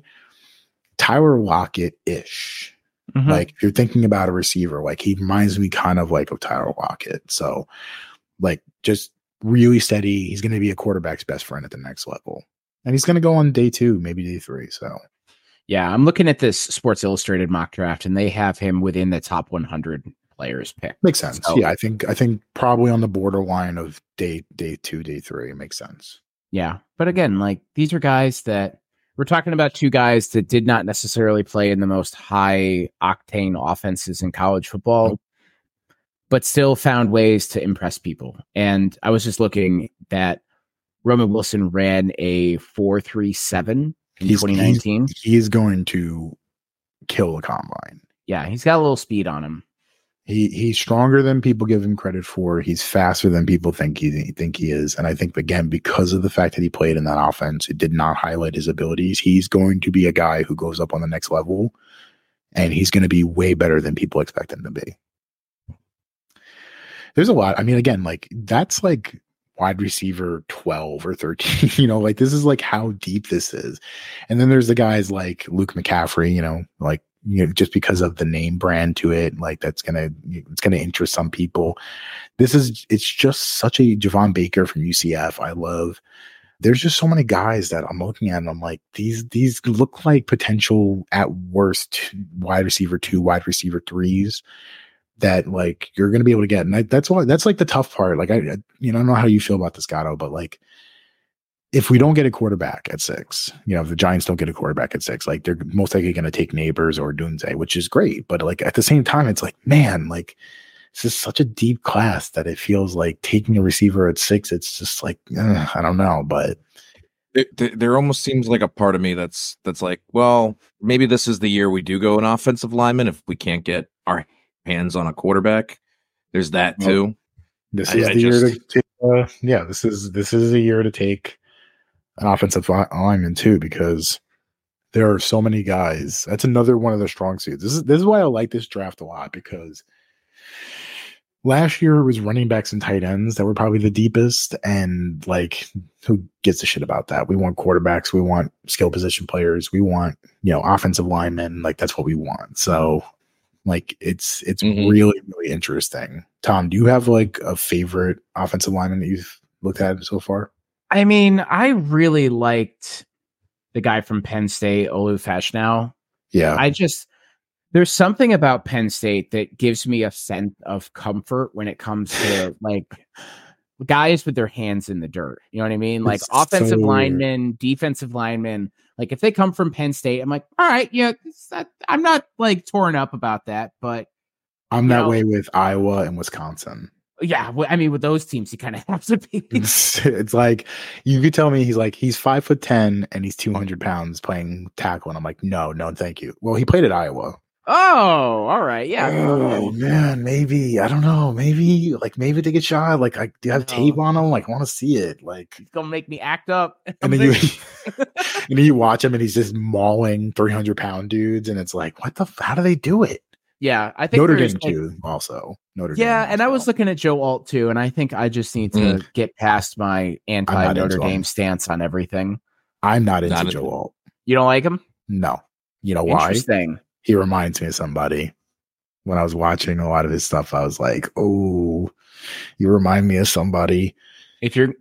Tyler Lockett-ish. Mm-hmm. Like if you're thinking about a receiver, like he reminds me kind of like of Tyler Lockett. So like just really steady. He's going to be a quarterback's best friend at the next level. And he's going to go on day two, maybe day three. So, yeah, I'm looking at this Sports Illustrated mock draft, and they have him within the top one hundred players pick. Makes sense. So, yeah, I think I think probably on the borderline of day day two, day three. It makes sense. Yeah. But again, like these are guys that we're talking about, two guys that did not necessarily play in the most high octane offenses in college football. Nope. But still found ways to impress people. And I was just looking that Roman Wilson ran a four three seven in he's, twenty nineteen. He's, he's going to kill the combine. Yeah, he's got a little speed on him. He he's stronger than people give him credit for. He's faster than people think he think he is. And I think again, because of the fact that he played in that offense, it did not highlight his abilities. He's going to be a guy who goes up on the next level, and he's going to be way better than people expect him to be. There's a lot. I mean, again, like that's like wide receiver twelve or thirteen, you know, like this is like how deep this is. And then there's the guys like Luke McCaffrey, you know, like, you know, just because of the name brand to it, like that's going to, it's going to interest some people. This is, it's just such a Javon Baker from U C F. I love, there's just so many guys that I'm looking at and I'm like, these, these look like potential at worst wide receiver two, wide receiver threes. That like you're gonna be able to get, and I, that's why that's like the tough part. Like I, I, you know, I don't know how you feel about this, Gatto, but like if we don't get a quarterback at six, you know, if the Giants don't get a quarterback at six, like they're most likely gonna take Neighbors or Odunze, which is great. But like at the same time, it's like man, like this is such a deep class that it feels like taking a receiver at six. It's just like ugh, I don't know, but It, there almost seems like a part of me that's that's like, well, maybe this is the year we do go an offensive lineman if we can't get our hands on a quarterback. There's that too. Well, this is I, the I year just... to uh, yeah. This is this is the year to take an offensive lineman too, because there are so many guys. That's another one of their strong suits. This is this is why I like this draft a lot, because last year it was running backs and tight ends that were probably the deepest, and like, who gives a shit about that? We want quarterbacks, we want skill position players, we want, you know, offensive linemen. Like, that's what we want. So, like, it's it's mm-hmm. really really interesting. Tom, do you have like a favorite offensive lineman that you've looked at so far? I mean, I really liked the guy from Penn State, Olu Fashanu. Yeah, I just. There's something about Penn State that gives me a sense of comfort when it comes to like guys with their hands in the dirt. You know what I mean? Like, it's offensive so linemen, defensive linemen. Like, if they come from Penn State, I'm like, all right, yeah, not, I'm not like torn up about that. But I'm that know, way with Iowa and Wisconsin. Yeah, I mean, with those teams, he kind of has to be. It's, it's like, you could tell me he's like, he's five foot ten and he's two hundred pounds playing tackle, and I'm like, no, no, thank you. Well, he played at Iowa. Oh, all right. Yeah. Oh, man. Maybe. I don't know. Maybe, like, maybe take a shot. Like, I do you have tape on him? Like, I want to see it. Like, it's going to make me act up. And then, you, and then you watch him and he's just mauling three hundred pound dudes. And it's like, what the, f- how do they do it? Yeah. I think Notre Dame, like, too, also. Notre yeah. Dame and also. I was looking at Joe Alt, too. And I think I just need to mm. get past my anti Notre Dame him. stance on everything. I'm not into not Joe into. Alt. You don't like him? No. You know why? Interesting. He reminds me of somebody. When I was watching a lot of his stuff, I was like, oh, you remind me of somebody. If you're,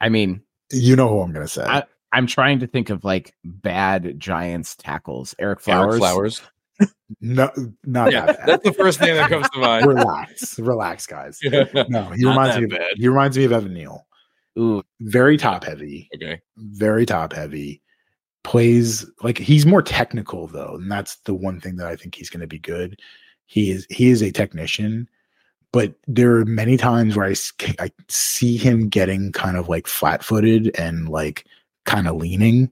I mean, you know who I'm going to say. I, I'm trying to think of like bad Giants tackles. Eric Flowers. Eric Flowers. No, not yeah, that bad. That's the first name that comes to mind. Relax. Relax, guys. Yeah, no, he reminds me of, he reminds me of Evan Neal. Ooh. Very top heavy. Okay. Very top heavy. Plays like he's more technical though, and that's the one thing that I think he's going to be good. He is he is a technician, but there are many times where I, I see him getting kind of like flat-footed and like kind of leaning,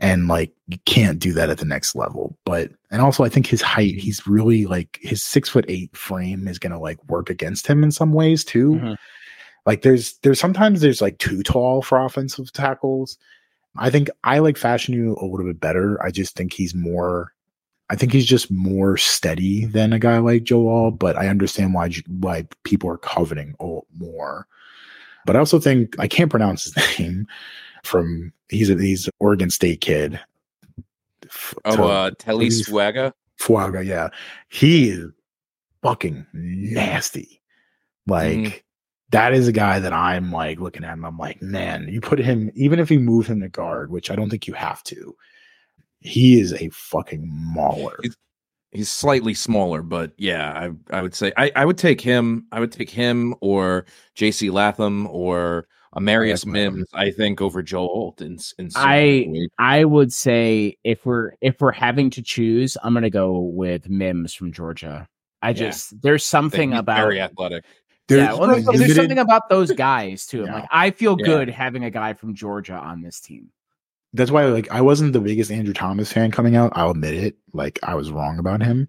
and like you can't do that at the next level. But and also I think his height, he's really like his six foot eight frame is going to like work against him in some ways too. Mm-hmm. Like there's there's sometimes there's like too tall for offensive tackles. I think I like Fashanu a little bit better. I just think he's more, I think he's just more steady than a guy like Joel, but I understand why why people are coveting Alt more. But I also think, I can't pronounce his name from, he's, a, he's an Oregon State kid. Oh, to, uh, Telly Swaga? Swaga, yeah. He is fucking nasty. Like, mm-hmm. That is a guy that I'm like looking at him. I'm like, man, you put him, even if you move him to guard, which I don't think you have to, he is a fucking mauler. He's, he's slightly smaller, but yeah, I I would say I, I would take him. I would take him or J C Latham or Amarius Mims, I think, over Joe Holt. In, in I ways. I would say if we're if we're having to choose, I'm gonna go with Mims from Georgia. I just yeah. there's something about very athletic. There's, yeah, well, there's, there's something about those guys too. Yeah. Like, I feel yeah. good having a guy from Georgia on this team. That's why, like, I wasn't the biggest Andrew Thomas fan coming out. I'll admit it. Like, I was wrong about him,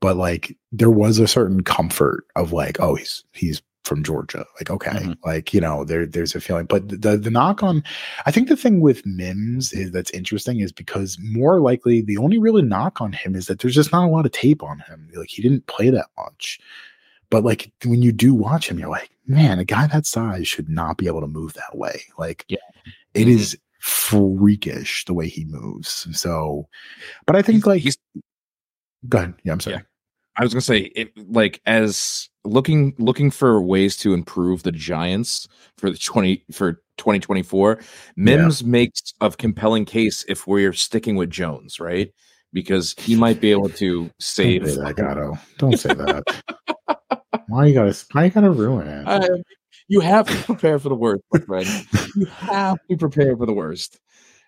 but like, there was a certain comfort of like, oh, he's he's from Georgia. Like, okay, mm-hmm. like you know, there there's a feeling. But the the knock on, I think the thing with Mims is that's interesting is because more likely the only really knock on him is that there's just not a lot of tape on him. Like, he didn't play that much. But like when you do watch him, you're like, man, a guy that size should not be able to move that way. Like, yeah. it mm-hmm. is freakish the way he moves. So, but I think he's, like, he's, go ahead. Yeah, I'm sorry. Yeah. I was gonna say, it, like, as looking looking for ways to improve the Giants for the twenty for twenty twenty-four, Mims yeah. makes a compelling case if we're sticking with Jones, right? Because he might be able to save. Don't say that, Gatto. Don't say that. Why you gotta? Why you gotta ruin it? Uh, you have to prepare for the worst, my friend. You have to prepare for the worst,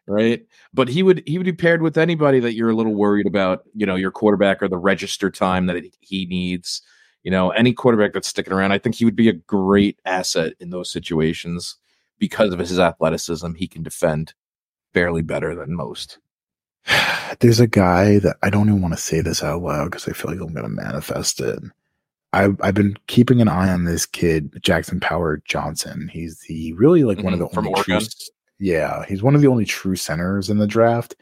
right? But he would he would be paired with anybody that you're a little worried about. You know, your quarterback or the register time that it, he needs. You know, any quarterback that's sticking around, I think he would be a great asset in those situations because of his athleticism. He can defend. barely better than most. There's a guy that I don't even want to say this out loud because I feel like I'm going to manifest it. I've, I've been keeping an eye on this kid, Jackson Power Johnson. He's the really like mm-hmm. one of the From only Oregon. True, yeah, he's one of the only true centers in the draft.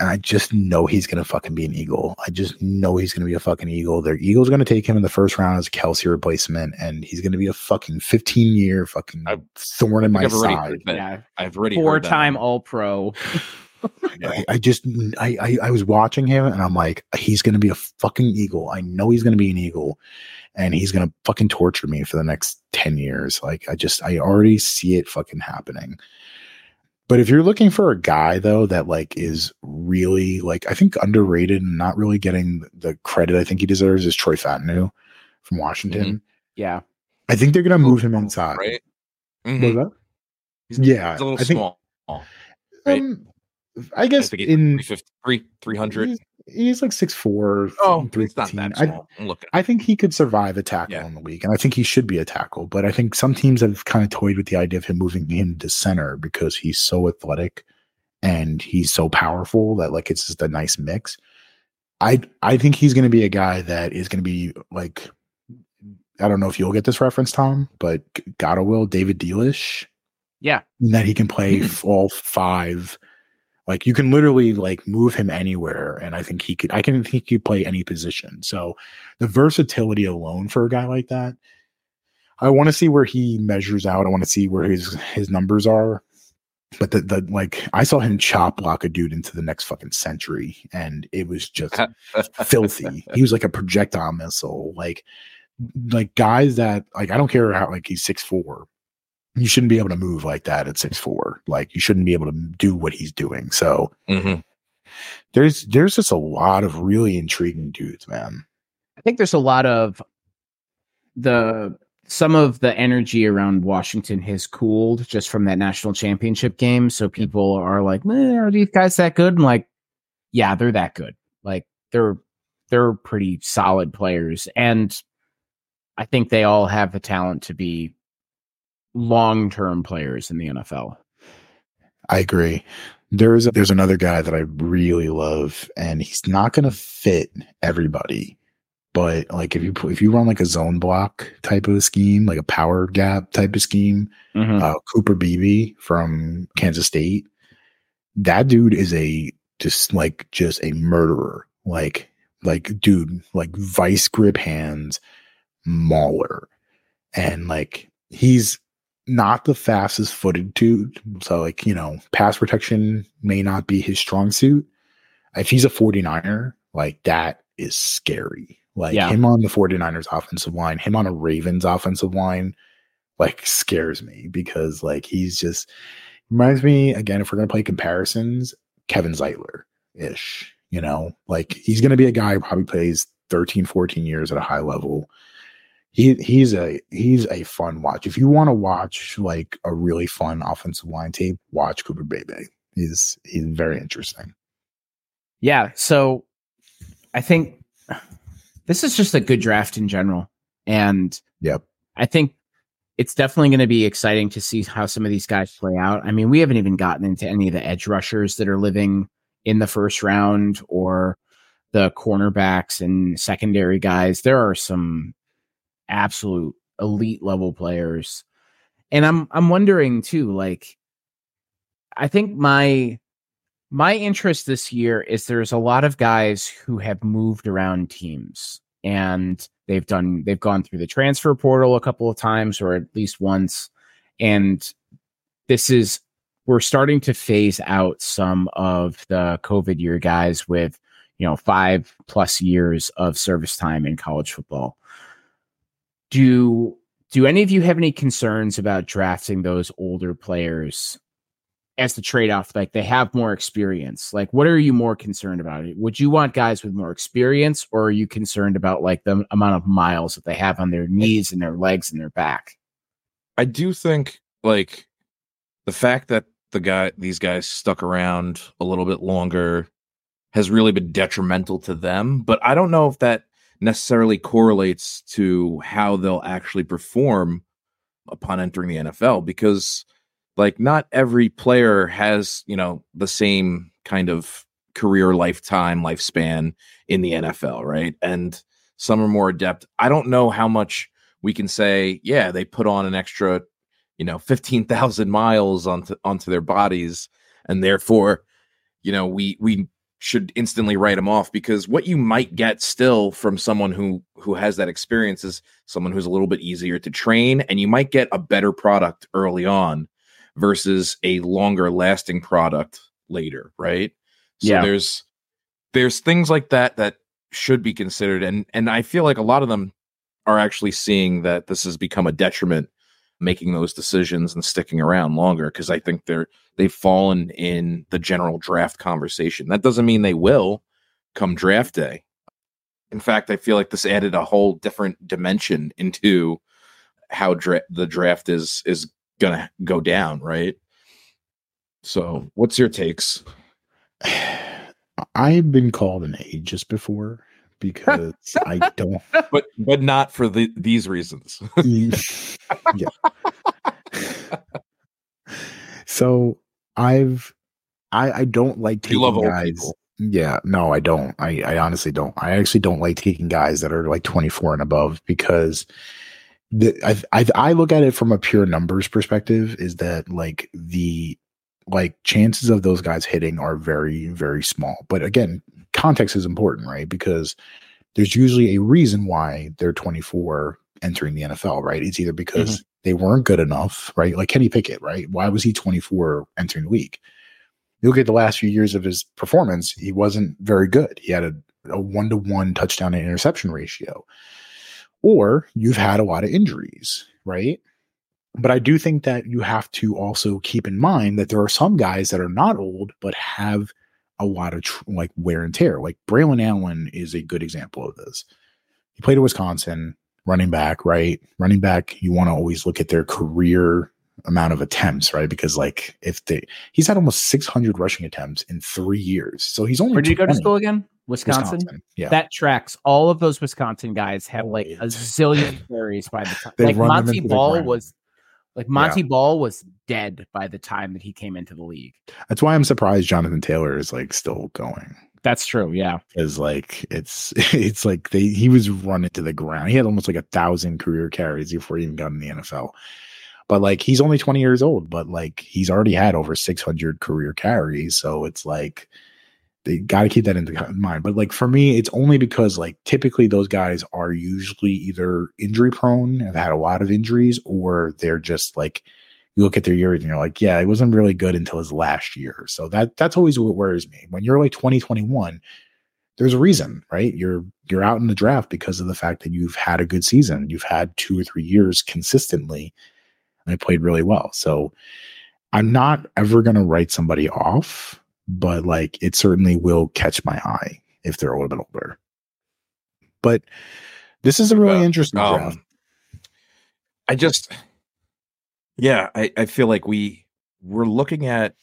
And I just know he's going to fucking be an Eagle. I just know he's going to be a fucking Eagle. Their Eagle's going to take him in the first round as a Kelsey replacement, and he's going to be a fucking fifteen-year fucking I've, thorn in my I've side. Yeah. I've already four-time All-Pro. I, I just I, I I was watching him, and I'm like, he's going to be a fucking Eagle. I know he's going to be an Eagle, and he's going to fucking torture me for the next ten years. Like I just I already see it fucking happening. But if you're looking for a guy, though, that, like, is really, like, I think underrated and not really getting the credit I think he deserves is Troy Fattanu from Washington. Mm-hmm. Yeah. I think they're going to move him inside. Right? Mm-hmm. What was that? He's, yeah. He's a little I think, small. Right? Um, I guess I in... three hundred. He's, he's like six foot four. Oh, he's not that small. I, I think he could survive a tackle yeah. in the league, and I think he should be a tackle. But I think some teams have kind of toyed with the idea of him moving him to center because he's so athletic and he's so powerful that, like, it's just a nice mix. I I think he's going to be a guy that is going to be, like, I don't know if you'll get this reference, Tom, but God will, David Delish. Yeah. And that he can play all five. Like, you can literally, like, move him anywhere, and I think he could. I can think he could play any position. So, the versatility alone for a guy like that, I want to see where he measures out. I want to see where his his numbers are. But the the like, I saw him chop block a dude into the next fucking century, and it was just filthy. He was like a projectile missile. Like, like guys that, like, I don't care how, like, he's six foot four. You shouldn't be able to move like that at six foot four. Like, you shouldn't be able to do what he's doing. So mm-hmm. there's there's just a lot of really intriguing dudes, man. I think there's a lot of the some of the energy around Washington has cooled just from that national championship game. So people are like, eh, are these guys that good? I'm like, yeah, they're that good. Like, they're they're pretty solid players, and I think they all have the talent to be long-term players in the N F L. I agree. There's a, there's another guy that I really love, and he's not going to fit everybody. But, like, if you if you run, like, a zone block type of a scheme, like a power gap type of scheme, mm-hmm. uh, Cooper Beebe from Kansas State, that dude is a just like just a murderer. Like like dude, like vice grip hands, mauler, and like he's not the fastest footed dude. So, like, you know, pass protection may not be his strong suit. If he's a forty-niner, like, that is scary. Like yeah. him on the forty-niners offensive line, him on a Ravens offensive line, like, scares me because, like, he's just reminds me, again, if we're going to play comparisons, Kevin Zeitler ish, you know, like, he's going to be a guy who probably plays thirteen, fourteen years at a high level. He he's a he's a fun watch. If you want to watch, like, a really fun offensive line tape, watch Cooper Bebe. He's he's very interesting. Yeah, so I think this is just a good draft in general, and yep. I think it's definitely going to be exciting to see how some of these guys play out. I mean, we haven't even gotten into any of the edge rushers that are living in the first round or the cornerbacks and secondary guys. There are some absolute elite level players. And I'm I'm wondering too, like, I think my my interest this year is there's a lot of guys who have moved around teams, and they've done they've gone through the transfer portal a couple of times, or at least once. And this is we're starting to phase out some of the COVID year guys with, you know, five plus years of service time in college football. Do do any of you have any concerns about drafting those older players as the trade-off? Like, they have more experience. Like, what are you more concerned about? Would you want guys with more experience, or are you concerned about, like, the amount of miles that they have on their knees and their legs and their back? I do think, like, the fact that the guy these guys stuck around a little bit longer has really been detrimental to them. But I don't know if that necessarily correlates to how they'll actually perform upon entering the N F L, because like not every player has, you know, the same kind of career lifetime lifespan in the N F L. Right. And some are more adept. I don't know how much we can say, yeah, they put on an extra, you know, fifteen thousand miles onto, onto their bodies. And therefore, you know, we, we should instantly write them off, because what you might get still from someone who, who has that experience is someone who's a little bit easier to train, and you might get a better product early on versus a longer lasting product later. Right. So yeah. there's, there's things like that, that should be considered. And, and I feel like a lot of them are actually seeing that this has become a detriment, making those decisions and sticking around longer, because I think they're they've fallen in the general draft conversation. That doesn't mean they will come draft day. In fact, I feel like this added a whole different dimension into how dra- the draft is is going to go down, right? So what's your takes? I've been called an ageist before because I don't... But but not for the, these reasons. Yeah. So I've I, I don't like taking you love guys. Old people. Yeah, no, I don't. I, I honestly don't. I actually don't like taking guys that are like twenty-four and above, because the, I, I I look at it from a pure numbers perspective, is that like the like chances of those guys hitting are very, very small. But again, context is important, right? Because there's usually a reason why they're twenty-four entering the N F L, right? It's either because mm-hmm. they weren't good enough, right? Like Kenny Pickett, right? Why was he twenty-four entering the league? You look at the last few years of his performance, he wasn't very good. He had a, a one-to-one touchdown and interception ratio. Or you've had a lot of injuries, right? But I do think that you have to also keep in mind that there are some guys that are not old, but have a lot of tr- like wear and tear. Like Braylon Allen is a good example of this. He played at Wisconsin, running back, right? Running back, you want to always look at their career amount of attempts, right? Because like if they, he's had almost six hundred rushing attempts in three years. So he's only. Where did you go to school again? Wisconsin? Wisconsin. Yeah. That tracks. All of those Wisconsin guys have like a zillion carries by the time. Like Monty Ball was. Like Monty yeah. Ball was dead by the time that he came into the league. That's why I'm surprised Jonathan Taylor is like still going. That's true. Yeah. Cause like, it's, it's like they, he was running to the ground. He had almost like a thousand career carries before he even got in the N F L, but like, he's only twenty years old, but like, he's already had over six hundred career carries. So it's like, they got to keep that in mind. But like, for me, it's only because like, typically those guys are usually either injury prone, have had a lot of injuries, or they're just like, you look at their years and you're like, yeah, it wasn't really good until his last year. So that that's always what worries me. When you're like twenty, twenty-one, there's a reason, right? You're, you're out in the draft because of the fact that you've had a good season. You've had two or three years consistently and it played really well. So I'm not ever going to write somebody off, but like it certainly will catch my eye if they're a little bit older. But this is a really uh, interesting um, draft. I just, yeah, I, I feel like we we're looking at,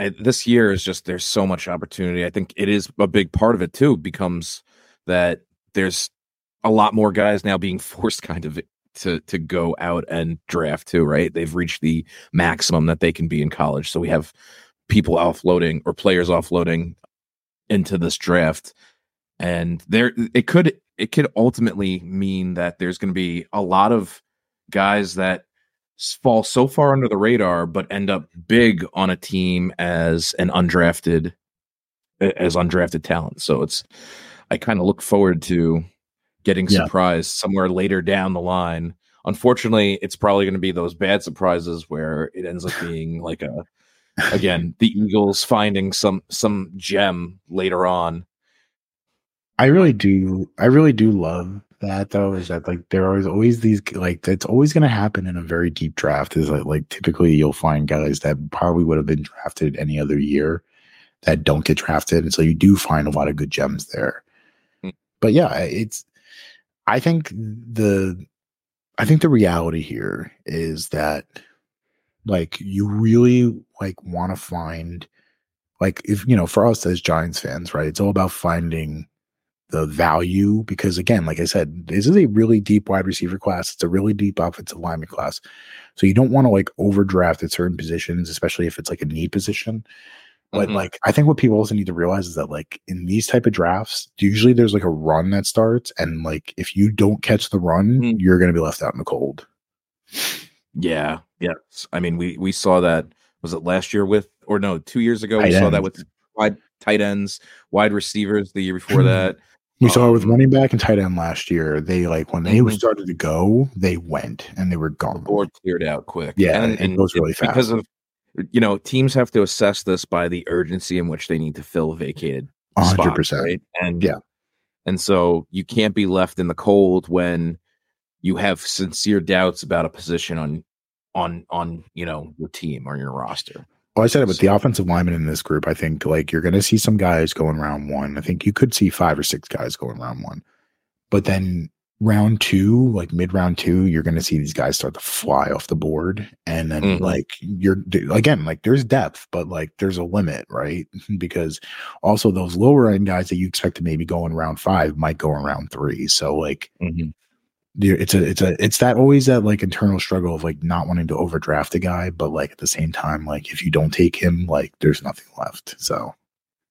at this year is just, there's so much opportunity. I think it is a big part of it too, becomes that there's a lot more guys now being forced kind of to, to go out and draft too, right? They've reached the maximum that they can be in college. So we have people offloading or players offloading into this draft, and there it could it could ultimately mean that there's going to be a lot of guys that fall so far under the radar but end up big on a team as an undrafted as undrafted talent. So it's I kind of look forward to getting yeah. surprised somewhere later down the line. Unfortunately, it's probably going to be those bad surprises where it ends up being like a Again, the Eagles finding some some gem later on. I really do. I really do love that, though, is that like there are always these like that's always going to happen in a very deep draft. Is that like typically you'll find guys that probably would have been drafted any other year that don't get drafted, and so you do find a lot of good gems there. Mm. But yeah, it's. I think the, I think the reality here is that. Like you really like want to find like if, you know, for us as Giants fans, right, it's all about finding the value, because again, like I said, this is a really deep wide receiver class. It's a really deep offensive lineman class. So you don't want to like overdraft at certain positions, especially if it's like a need position. But mm-hmm. like, I think what people also need to realize is that like in these type of drafts, usually there's like a run that starts. And like, if you don't catch the run, mm-hmm. you're going to be left out in the cold. Yeah. Yeah. I mean, we, we saw that, was it last year with, or no, two years ago, tight we ends. saw that with wide tight ends, wide receivers the year before that. We um, saw it with running back and tight end last year. They like, when they mm-hmm. started to go, they went and they were gone. The board cleared out quick. Yeah. And, and, and it goes really it, fast. Because of, you know, teams have to assess this by the urgency in which they need to fill vacated spots, right? And yeah. And so you can't be left in the cold when you have sincere doubts about a position on, on, on, you know, your team or your roster. Well, I said it with so, the offensive linemen in this group. I think like you're going to see some guys going round one. I think you could see five or six guys going round one, but then round two, like mid round two, you're going to see these guys start to fly off the board. And then mm-hmm. like you're again, like there's depth, but like there's a limit, right? Because also those lower end guys that you expect to maybe go in round five might go in round three. So like, mm-hmm. It's a, it's a, it's that always that like internal struggle of like not wanting to overdraft a guy, but like at the same time, like if you don't take him, like there's nothing left. So,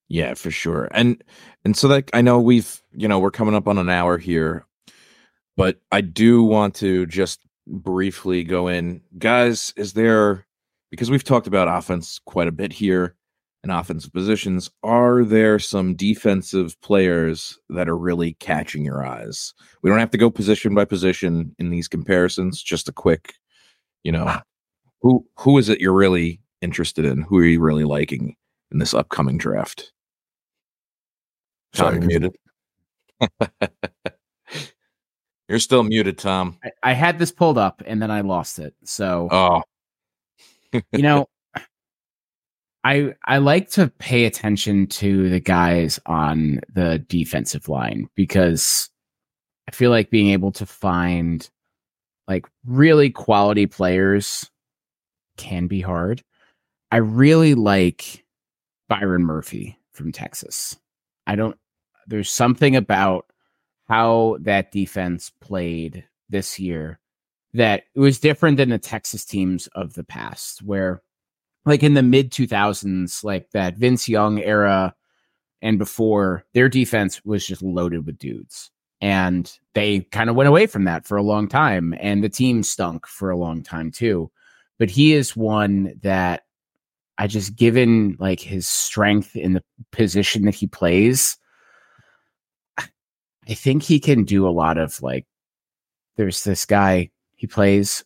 yeah, for sure. And, and so like, I know we've, you know, we're coming up on an hour here, but I do want to just briefly go in, guys, is there, because we've talked about offense quite a bit here and offensive positions, are there some defensive players that are really catching your eyes? We don't have to go position by position in these comparisons. Just a quick, you know, who who is it you're really interested in? Who are you really liking in this upcoming draft? Sorry, muted. You're still muted, Tom. I, I had this pulled up and then I lost it. So, oh, you know. I, I like to pay attention to the guys on the defensive line because I feel like being able to find like really quality players can be hard. I really like Byron Murphy from Texas. I don't, there's something about how that defense played this year that it was different than the Texas teams of the past where like in the mid two thousands, like that Vince Young era and before, their defense was just loaded with dudes. And they kind of went away from that for a long time. And the team stunk for a long time too. But he is one that I just, given like his strength in the position that he plays, I think he can do a lot of like, there's this guy he plays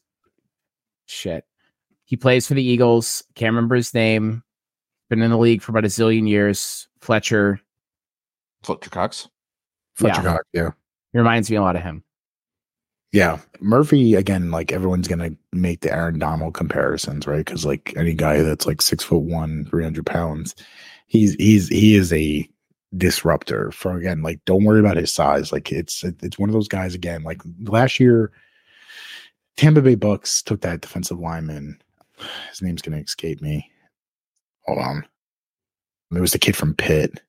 shit. He plays for the Eagles. Can't remember his name. Been in the league for about a zillion years. Fletcher. Fletcher Cox. Fletcher yeah. Cox, yeah. He reminds me a lot of him. Yeah. Murphy, again, like everyone's going to make the Aaron Donald comparisons, right? Because like any guy that's like six foot one, three hundred pounds, he's, he's, he is a disruptor. For again, like don't worry about his size. Like it's, it's one of those guys, again, like last year, Tampa Bay Bucks took that defensive lineman. His name's going to escape me. Hold on. There was the kid from Pitt.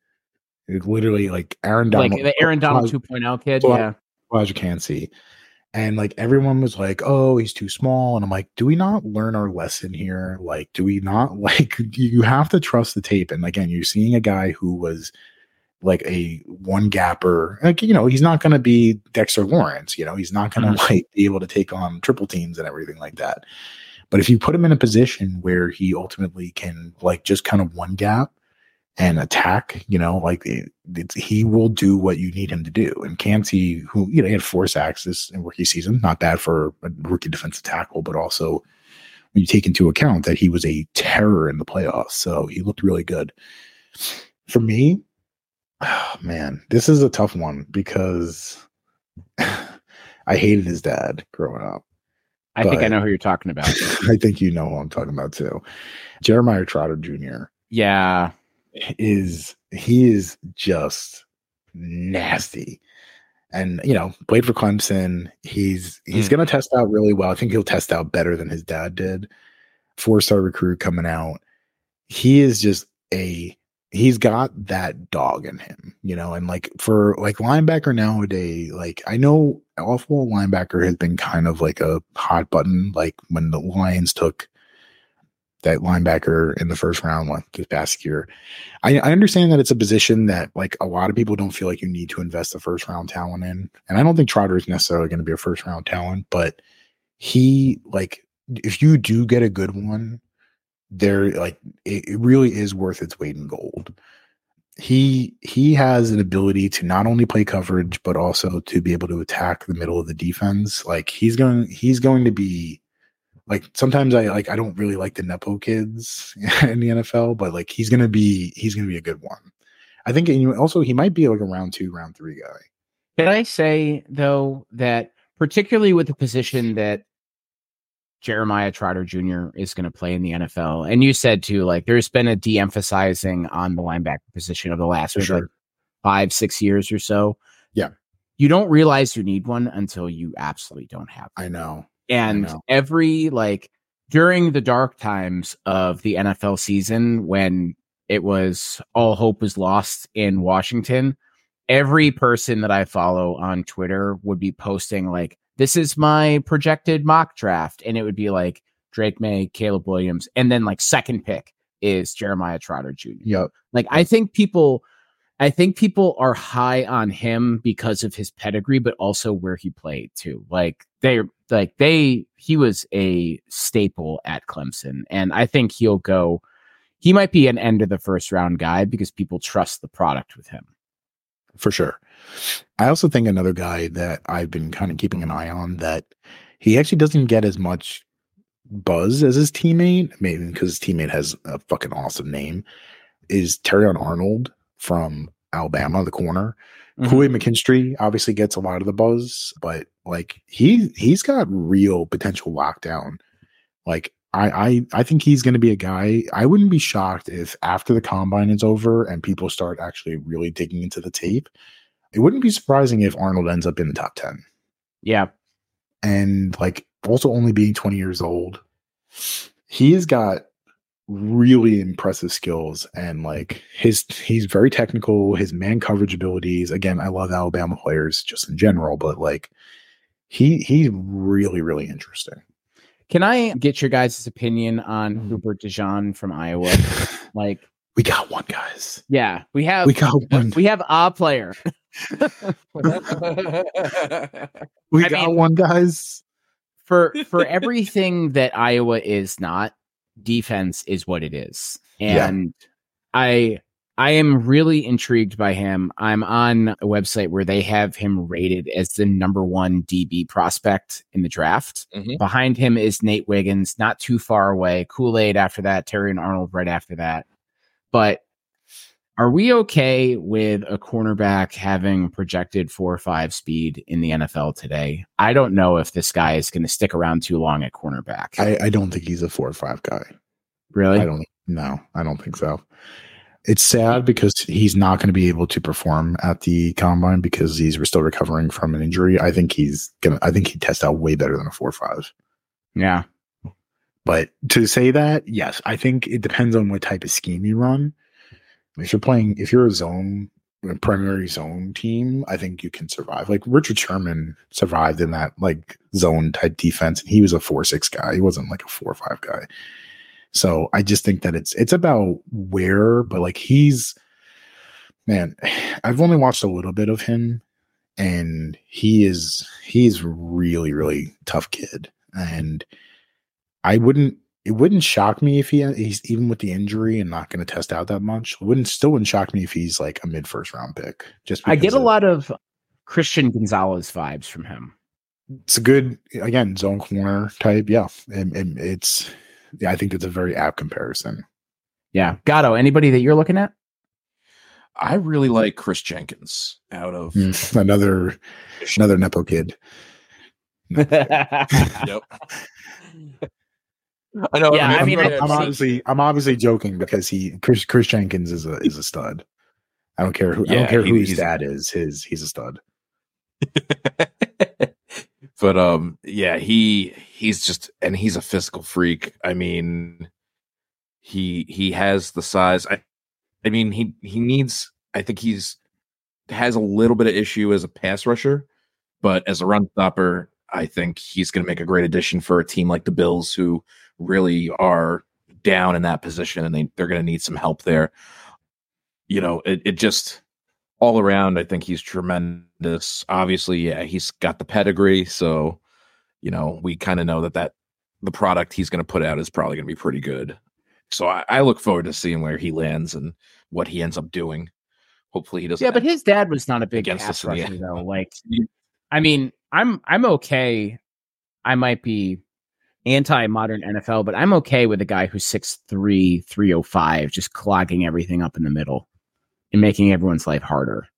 It literally like Aaron Donald. Like the Aaron Donald two point oh kid. Yeah. As you can see. And like everyone was like, oh, he's too small. And I'm like, do we not learn our lesson here? Like, do we not like, you have to trust the tape. And again, you're seeing a guy who was like a one gapper, like, you know, he's not going to be Dexter Lawrence, you know, he's not going to mm-hmm. like be able to take on triple teams and everything like that. But if you put him in a position where he ultimately can like just kind of one gap and attack, you know, like it, it's, he will do what you need him to do. And Canty, who, you know, he had four sacks this in rookie season, not bad for a rookie defensive tackle, but also when you take into account that he was a terror in the playoffs. So he looked really good. For me, oh, man, this is a tough one because I hated his dad growing up. I but think I know who you're talking about. I think you know who I'm talking about too. Jeremiah Trotter Junior Yeah. Is he is just nasty. And you know, played for Clemson. He's he's mm. gonna test out really well. I think he'll test out better than his dad did. Four-star recruit coming out. He is just a he's got that dog in him, you know, and like for like linebacker nowadays, like I know off ball linebacker has been kind of like a hot button. Like when the Lions took that linebacker in the first round, like this past year, I, I understand that it's a position that like a lot of people don't feel like you need to invest the first round talent in. And I don't think Trotter is necessarily going to be a first round talent, but he like, if you do get a good one, there, like it, it really is worth its weight in gold. He he has an ability to not only play coverage but also to be able to attack the middle of the defense. Like he's going he's going to be like sometimes I like I don't really like the Nepo kids in the N F L, but like he's gonna be he's gonna be a good one. I think, and also he might be like a round two, round three guy. Can I say though that particularly with the position that Jeremiah Trotter Junior is going to play in the N F L. And you said, too, like, there's been a de-emphasizing on the linebacker position over the last maybe, sure. like, five, six years or so. Yeah. You don't realize you need one until you absolutely don't have one. I know. And I know. every, like, during the dark times of the N F L season when it was all hope was lost in Washington, every person that I follow on Twitter would be posting, like, this is my projected mock draft. And it would be like Drake May, Caleb Williams. And then like second pick is Jeremiah Trotter Junior Yep. Like I think people, I think people are high on him because of his pedigree, but also where he played too. Like they, like they, he was a staple at Clemson. And I think he'll go, he might be an end of the first round guy because people trust the product with him. For sure. I also think another guy that I've been kind of keeping an eye on that he actually doesn't get as much buzz as his teammate, maybe because his teammate has a fucking awesome name, is Terrion Arnold from Alabama, the corner. Mm-hmm. Kool-Aid McKinstry obviously gets a lot of the buzz, but like he, he's got real potential lockdown. Like I, I, I think he's going to be a guy. I wouldn't be shocked if after the combine is over and people start actually really digging into the tape, it wouldn't be surprising if Arnold ends up in the top ten. Yeah. And like also only being twenty years old, he has got really impressive skills and like his, he's very technical, his man coverage abilities. Again, I love Alabama players just in general, but like he, he's really, really interesting. Can I get your guys' opinion on Hubert Dijon from Iowa? Like we got one, guys. Yeah, we have. We got one. We have a player. we I got mean, one, guys. For for everything that Iowa is not, defense is what it is, and yeah. I I am really intrigued by him. I'm on a website where they have him rated as the number one D B prospect in the draft. Mm-hmm. Behind him is Nate Wiggins, not too far away. Kool-Aid after that, Terrion Arnold right after that. But are we okay with a cornerback having projected four or five speed in the N F L today? I don't know if this guy is going to stick around too long at cornerback. I, I don't think he's a four or five guy. Really? I don't. No, I don't think so. It's sad because he's not going to be able to perform at the combine because he's still recovering from an injury. I think he's going to, I think he tests out way better than a four or five. Yeah. But to say that, yes, I think it depends on what type of scheme you run. If you're playing, if you're a zone, a primary zone team, I think you can survive. Like Richard Sherman survived in that like zone type defense. And he was a four, six guy. He wasn't like a four or five guy. So I just think that it's it's about where, but like he's, man, I've only watched a little bit of him, and he is he's really really tough kid, and I wouldn't it wouldn't shock me if he he's even with the injury and not going to test out that much. It wouldn't still wouldn't shock me if he's like a mid first round pick. Just I get a of, lot of Christian Gonzalez vibes from him. It's a good again zone corner type, yeah, and, and it's. Yeah, I think that's a very apt comparison. Yeah. Gatto, anybody that you're looking at? I really like Chris Jenkins out of mm, another another Nepo kid. Nepo kid. Yep. I know. Yeah, I mean, I'm, I mean, I'm, I'm obviously I'm obviously joking because he Chris Chris Jenkins is a is a stud. I don't care who yeah, I don't care he, who his dad is, his he's a stud. But um, yeah, he he's just and he's a physical freak. I mean, he he has the size. I I mean, he he needs, I think he's has a little bit of issue as a pass rusher, but as a run stopper, I think he's going to make a great addition for a team like the Bills, who really are down in that position, and they, they're going to need some help there. You know, it, it just all around, I think he's tremendous. Obviously, yeah, he's got the pedigree. So, you know, we kind of know that, that the product he's going to put out is probably going to be pretty good. So I, I look forward to seeing where he lands and what he ends up doing. Hopefully he doesn't. Yeah, but his dad was not a big pass rusher, though. Like, I mean, I'm I'm okay. I might be anti-modern N F L, but I'm okay with a guy who's six three, three oh five, just clogging everything up in the middle and making everyone's life harder.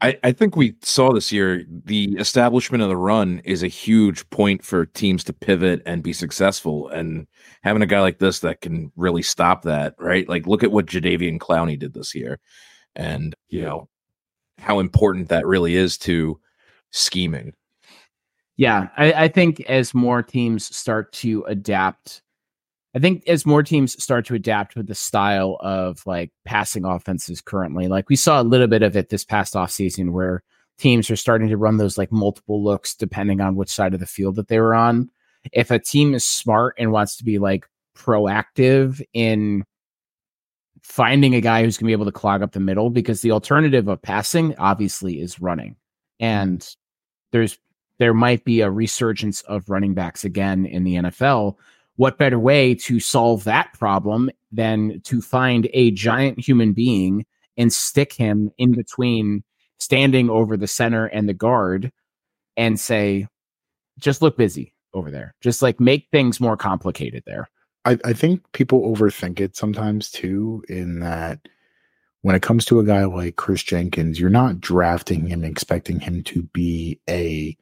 I, I think we saw this year the establishment of the run is a huge point for teams to pivot and be successful, and having a guy like this that can really stop that, right? Like, look at what Jadeveon Clowney did this year, and you know how important that really is to scheming. Yeah, I, I think as more teams start to adapt, I think as more teams start to adapt with the style of like passing offenses currently, like we saw a little bit of it this past offseason where teams are starting to run those like multiple looks depending on which side of the field that they were on. If a team is smart and wants to be like proactive in finding a guy who's going to be able to clog up the middle, because the alternative of passing obviously is running. And there's there might be a resurgence of running backs again in the N F L. What better way to solve that problem than to find a giant human being and stick him in between standing over the center and the guard and say, just look busy over there. Just like make things more complicated there. I, I think people overthink it sometimes too, in that when it comes to a guy like Chris Jenkins, you're not drafting him expecting him to be a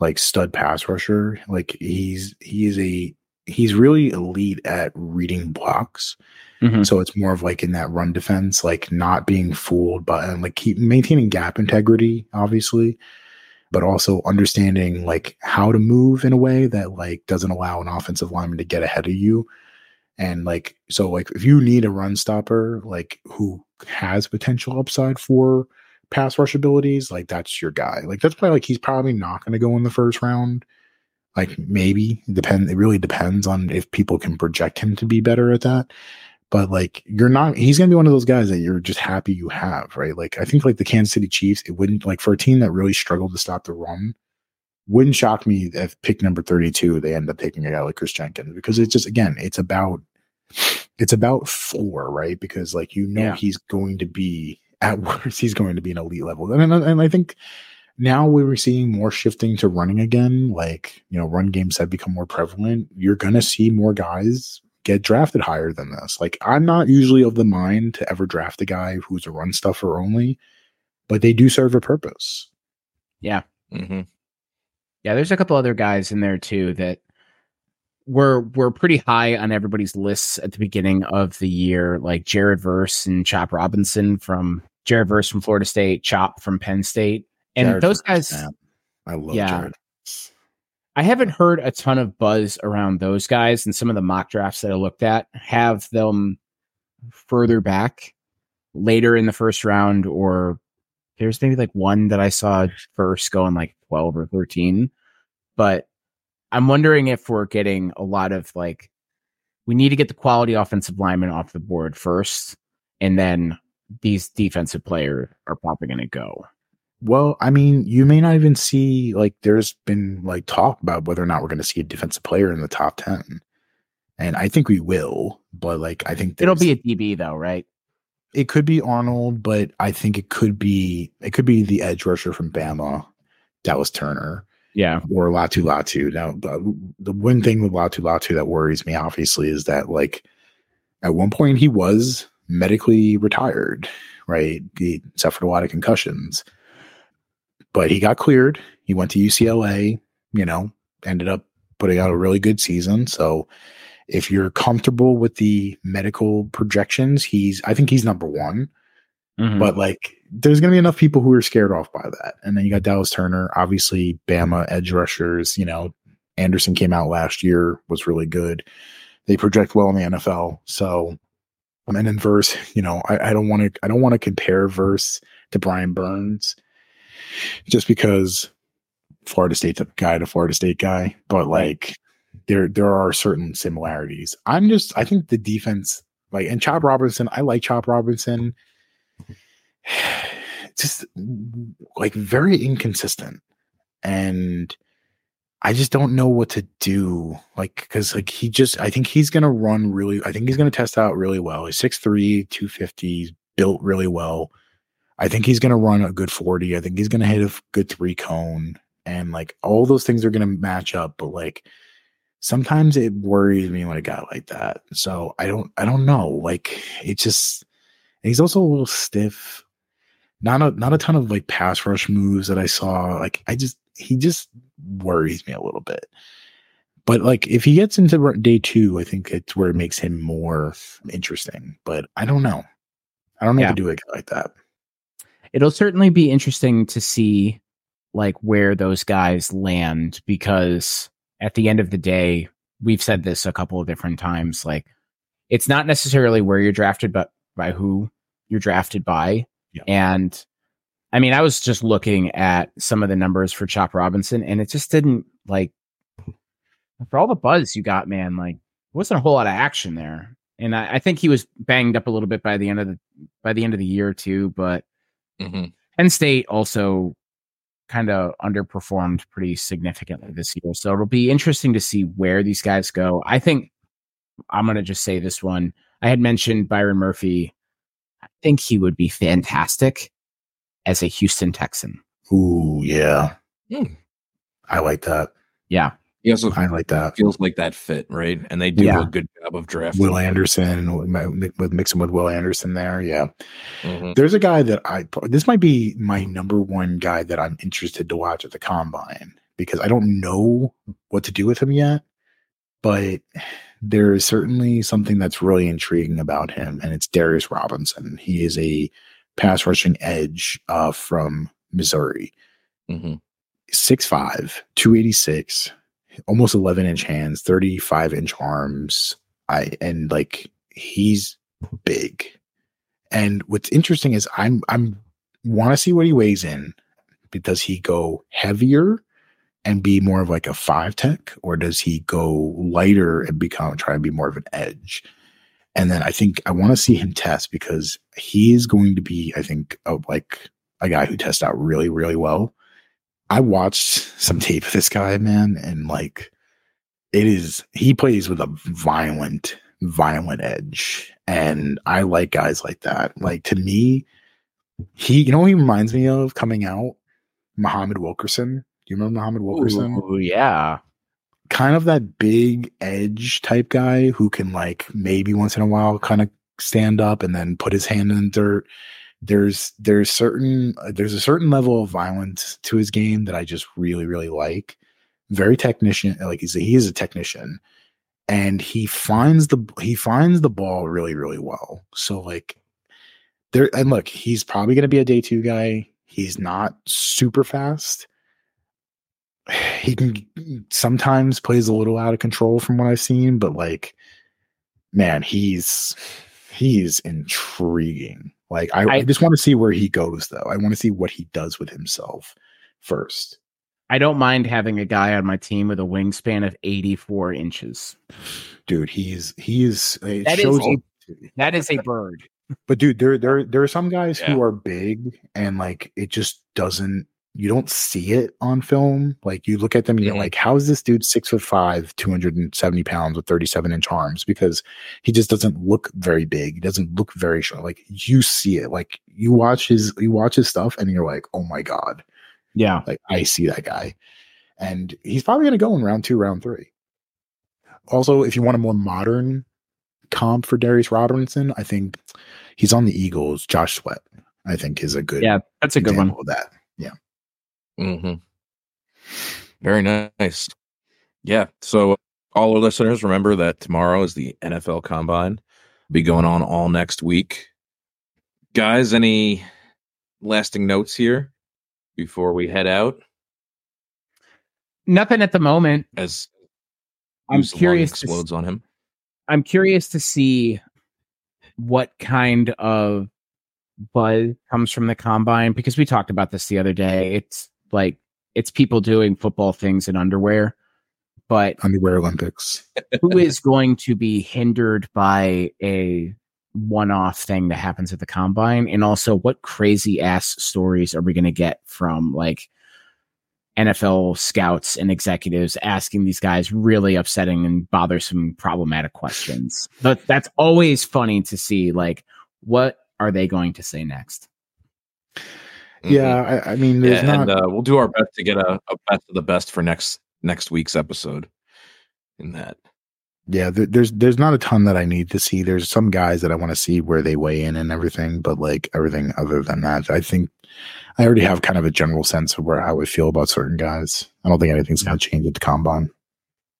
like stud pass rusher. Like he's, he is a, he's really elite at reading blocks. Mm-hmm. So it's more of like in that run defense, like not being fooled by and like keep maintaining gap integrity, obviously, but also understanding like how to move in a way that like doesn't allow an offensive lineman to get ahead of you. And like, so like if you need a run stopper, like who has potential upside for pass rush abilities, like that's your guy. Like that's why like he's probably not going to go in the first round. Like maybe depend. It really depends on if people can project him to be better at that. But like you're not, he's going to be one of those guys that you're just happy you have, right? Like I think like the Kansas City Chiefs, it wouldn't like for a team that really struggled to stop the run, wouldn't shock me if pick number thirty-two, they end up taking a guy like Chris Jenkins, because it's just, again, it's about, it's about floor, right? Because like, you know, yeah. he's going to be at worst, he's going to be an elite level. And, and, and I think, now we were seeing more shifting to running again. Like, you know, run games have become more prevalent. You're going to see more guys get drafted higher than this. Like, I'm not usually of the mind to ever draft a guy who's a run stuffer only, but they do serve a purpose. Yeah. Mm-hmm. Yeah, there's a couple other guys in there, too, that were, were pretty high on everybody's lists at the beginning of the year, like Jared Verse and Chop Robinson from Jared Verse from Florida State, Chop from Penn State. And Jared those guys, snap. I love yeah, Jared. I haven't heard a ton of buzz around those guys, and some of the mock drafts that I looked at have them further back later in the first round, or there's maybe like one that I saw first going like twelve or thirteen. But I'm wondering if we're getting a lot of like, we need to get the quality offensive linemen off the board first, and then these defensive players are probably going to go. Well, I mean, you may not even see, like, there's been, like, talk about whether or not we're going to see a defensive player in the top ten. And I think we will, but, like, I think it'll be a D B, though, right? It could be Arnold, but I think it could be, it could be the edge rusher from Bama, Dallas Turner. Yeah. Or Latu Latu. Now, the, the one thing with Latu Latu that worries me, obviously, is that, like, at one point he was medically retired, right? He suffered a lot of concussions. But he got cleared. He went to U C L A, you know, ended up putting out a really good season. So if you're comfortable with the medical projections, he's, I think he's number one. Mm-hmm. But like, there's going to be enough people who are scared off by that. And then you got Dallas Turner, obviously Bama edge rushers, you know, Anderson came out last year, was really good. They project well in the N F L. So Um, and then Verse, you know, I don't want to I don't want to compare Verse to Brian Burns just because Florida State guy to Florida State guy, but like there there are certain similarities. I'm just I think the defense, like, and Chop Robinson, I like Chop Robinson. Just like very inconsistent, and I just don't know what to do. Like, because like he just, I think he's gonna run really. I think he's gonna test out really well. He's six three, two fifty, built really well. I think he's gonna run a good forty. I think he's gonna hit a good three cone, and like all those things are gonna match up. But like sometimes it worries me when a guy like that. So I don't, I don't know. Like it just, and he's also a little stiff. Not a not a ton of like pass rush moves that I saw. Like I just, he just worries me a little bit. But like if he gets into day two, I think it's where it makes him more interesting. But I don't know. I don't know yeah. what to do it like that. It'll certainly be interesting to see like where those guys land, because at the end of the day, we've said this a couple of different times. Like it's not necessarily where you're drafted, but by who you're drafted by. Yeah. And I mean, I was just looking at some of the numbers for Chop Robinson, and it just didn't, like, for all the buzz you got, man, like there wasn't a whole lot of action there. And I, I think he was banged up a little bit by the end of the by the end of the year too. But mm-hmm. Penn State also kind of underperformed pretty significantly this year. So it'll be interesting to see where these guys go. I think I'm gonna just say this one. I had mentioned Byron Murphy. I think he would be fantastic as a Houston Texan. Ooh, yeah. Mm. I like that. Yeah. He also I like that. Feels like that fit, right? And they do yeah. a good job of drafting. Will Anderson, with mixing with Will Anderson there, yeah. Mm-hmm. There's a guy that I, this might be my number one guy that I'm interested to watch at the Combine, because I don't know what to do with him yet, but there is certainly something that's really intriguing about him, and it's Darius Robinson. He is a pass rushing edge uh, from Missouri. Mm-hmm. six five, two eighty-six, almost eleven inch hands, thirty-five inch arms. I and like he's big. And what's interesting is I'm I'm want to see what he weighs in. Does he go heavier and be more of like a five tech, or does he go lighter and become try to be more of an edge? And then I think I want to see him test, because he is going to be, I think, a, like a guy who tests out really, really well. I watched some tape of this guy, man, and like it is, he plays with a violent, violent edge, and I like guys like that. Like to me, he, you know, what he reminds me of coming out, Muhammad Wilkerson. Do you remember Muhammad Wilkerson? Oh, yeah. Kind of that big edge type guy who can, like, maybe once in a while kind of stand up and then put his hand in the dirt. There's there's certain there's a certain level of violence to his game that I just really, really like. Very technician, like he's a, he is a technician, and he finds the he finds the ball really, really well. So like there, and look, he's probably going to be a day two guy. He's not super fast. He can sometimes plays a little out of control from what I've seen, but like, man, he's he's intriguing. Like, I, I, I just want to see where he goes, though. I want to see what he does with himself first. I don't mind having a guy on my team with a wingspan of eighty-four inches. Dude, he's he is that shows is a, that is a bird. But dude, there there there are some guys yeah. who are big, and like it just doesn't. You don't see it on film. Like you look at them and you're like, how is this dude six foot five, two hundred seventy pounds with thirty-seven inch arms? Because he just doesn't look very big. He doesn't look very short. Like you see it, like you watch his, you watch his stuff and you're like, oh my God. Yeah. Like I see that guy, and he's probably going to go in round two, round three. Also, if you want a more modern comp for Darius Robinson, I think he's on the Eagles. Josh Sweat, I think, is a good, yeah, that's a good one of that. Yeah. Mm-hmm. Very nice. Yeah. So all our listeners, remember that tomorrow is the N F L Combine. Be going on all next week. Guys, any lasting notes here before we head out? Nothing at the moment. As I'm curious, explodes to see, on him. I'm curious to see what kind of buzz comes from the combine, because we talked about this the other day. It's like, it's people doing football things in underwear, but underwear Olympics. Who is going to be hindered by a one-off thing that happens at the combine? And also, what crazy ass stories are we going to get from like N F L scouts and executives asking these guys really upsetting and bothersome problematic questions? But that's always funny to see, like, what are they going to say next? Yeah. I, I mean, there's yeah, not, and, uh, we'll do our best to get a, a best of the best for next, next week's episode in that. Yeah. Th- there's, there's not a ton that I need to see. There's some guys that I want to see where they weigh in and everything, but like everything other than that, I think I already have kind of a general sense of where I would feel about certain guys. I don't think anything's going to change at the combine.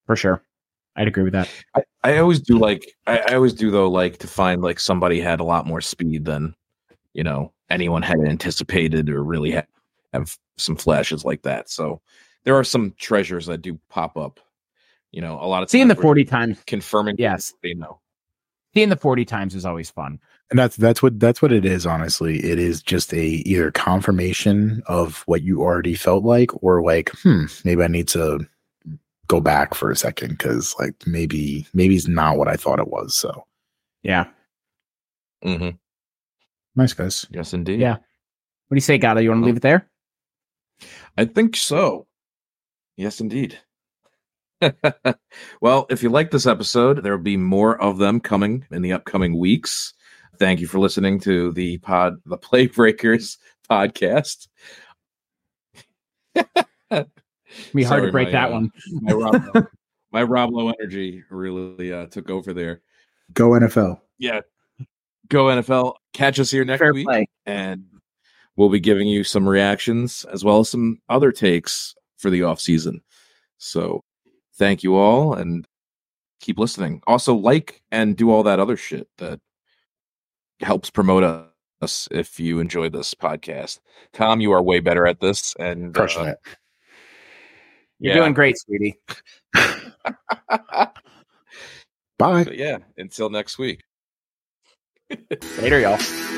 For sure. I'd agree with that. I, I always do like, I, I always do though, like to find like somebody had a lot more speed than, you know, anyone had anticipated or really ha- have some flashes like that. So there are some treasures that do pop up, you know, a lot of seeing the forty times confirming. Yes. They know. Seeing the forty times is always fun. And that's, that's what, that's what it is. Honestly, it is just a either confirmation of what you already felt like, or like, Hmm, maybe I need to go back for a second. Cause like maybe, maybe it's not what I thought it was. So yeah. Mm-hmm. Nice, guys. Yes, indeed. Yeah. What do you say, Gato? You want to oh. leave it there? I think so. Yes, indeed. Well, if you like this episode, there will be more of them coming in the upcoming weeks. Thank you for listening to the pod, the Play Breakers podcast. It'd be hard Sorry, to break my, that uh, one. my, Rob Lowe, my Rob Lowe energy really uh, took over there. Go N F L. Yeah. Go N F L. Catch us here next Fair week, play. And we'll be giving you some reactions as well as some other takes for the off season. So thank you all, and keep listening. Also, like and do all that other shit that helps promote us if you enjoy this podcast. Tom, you are way better at this, and crushing uh, it. You're yeah. doing great, sweetie. Bye. But yeah, until next week. Later, y'all.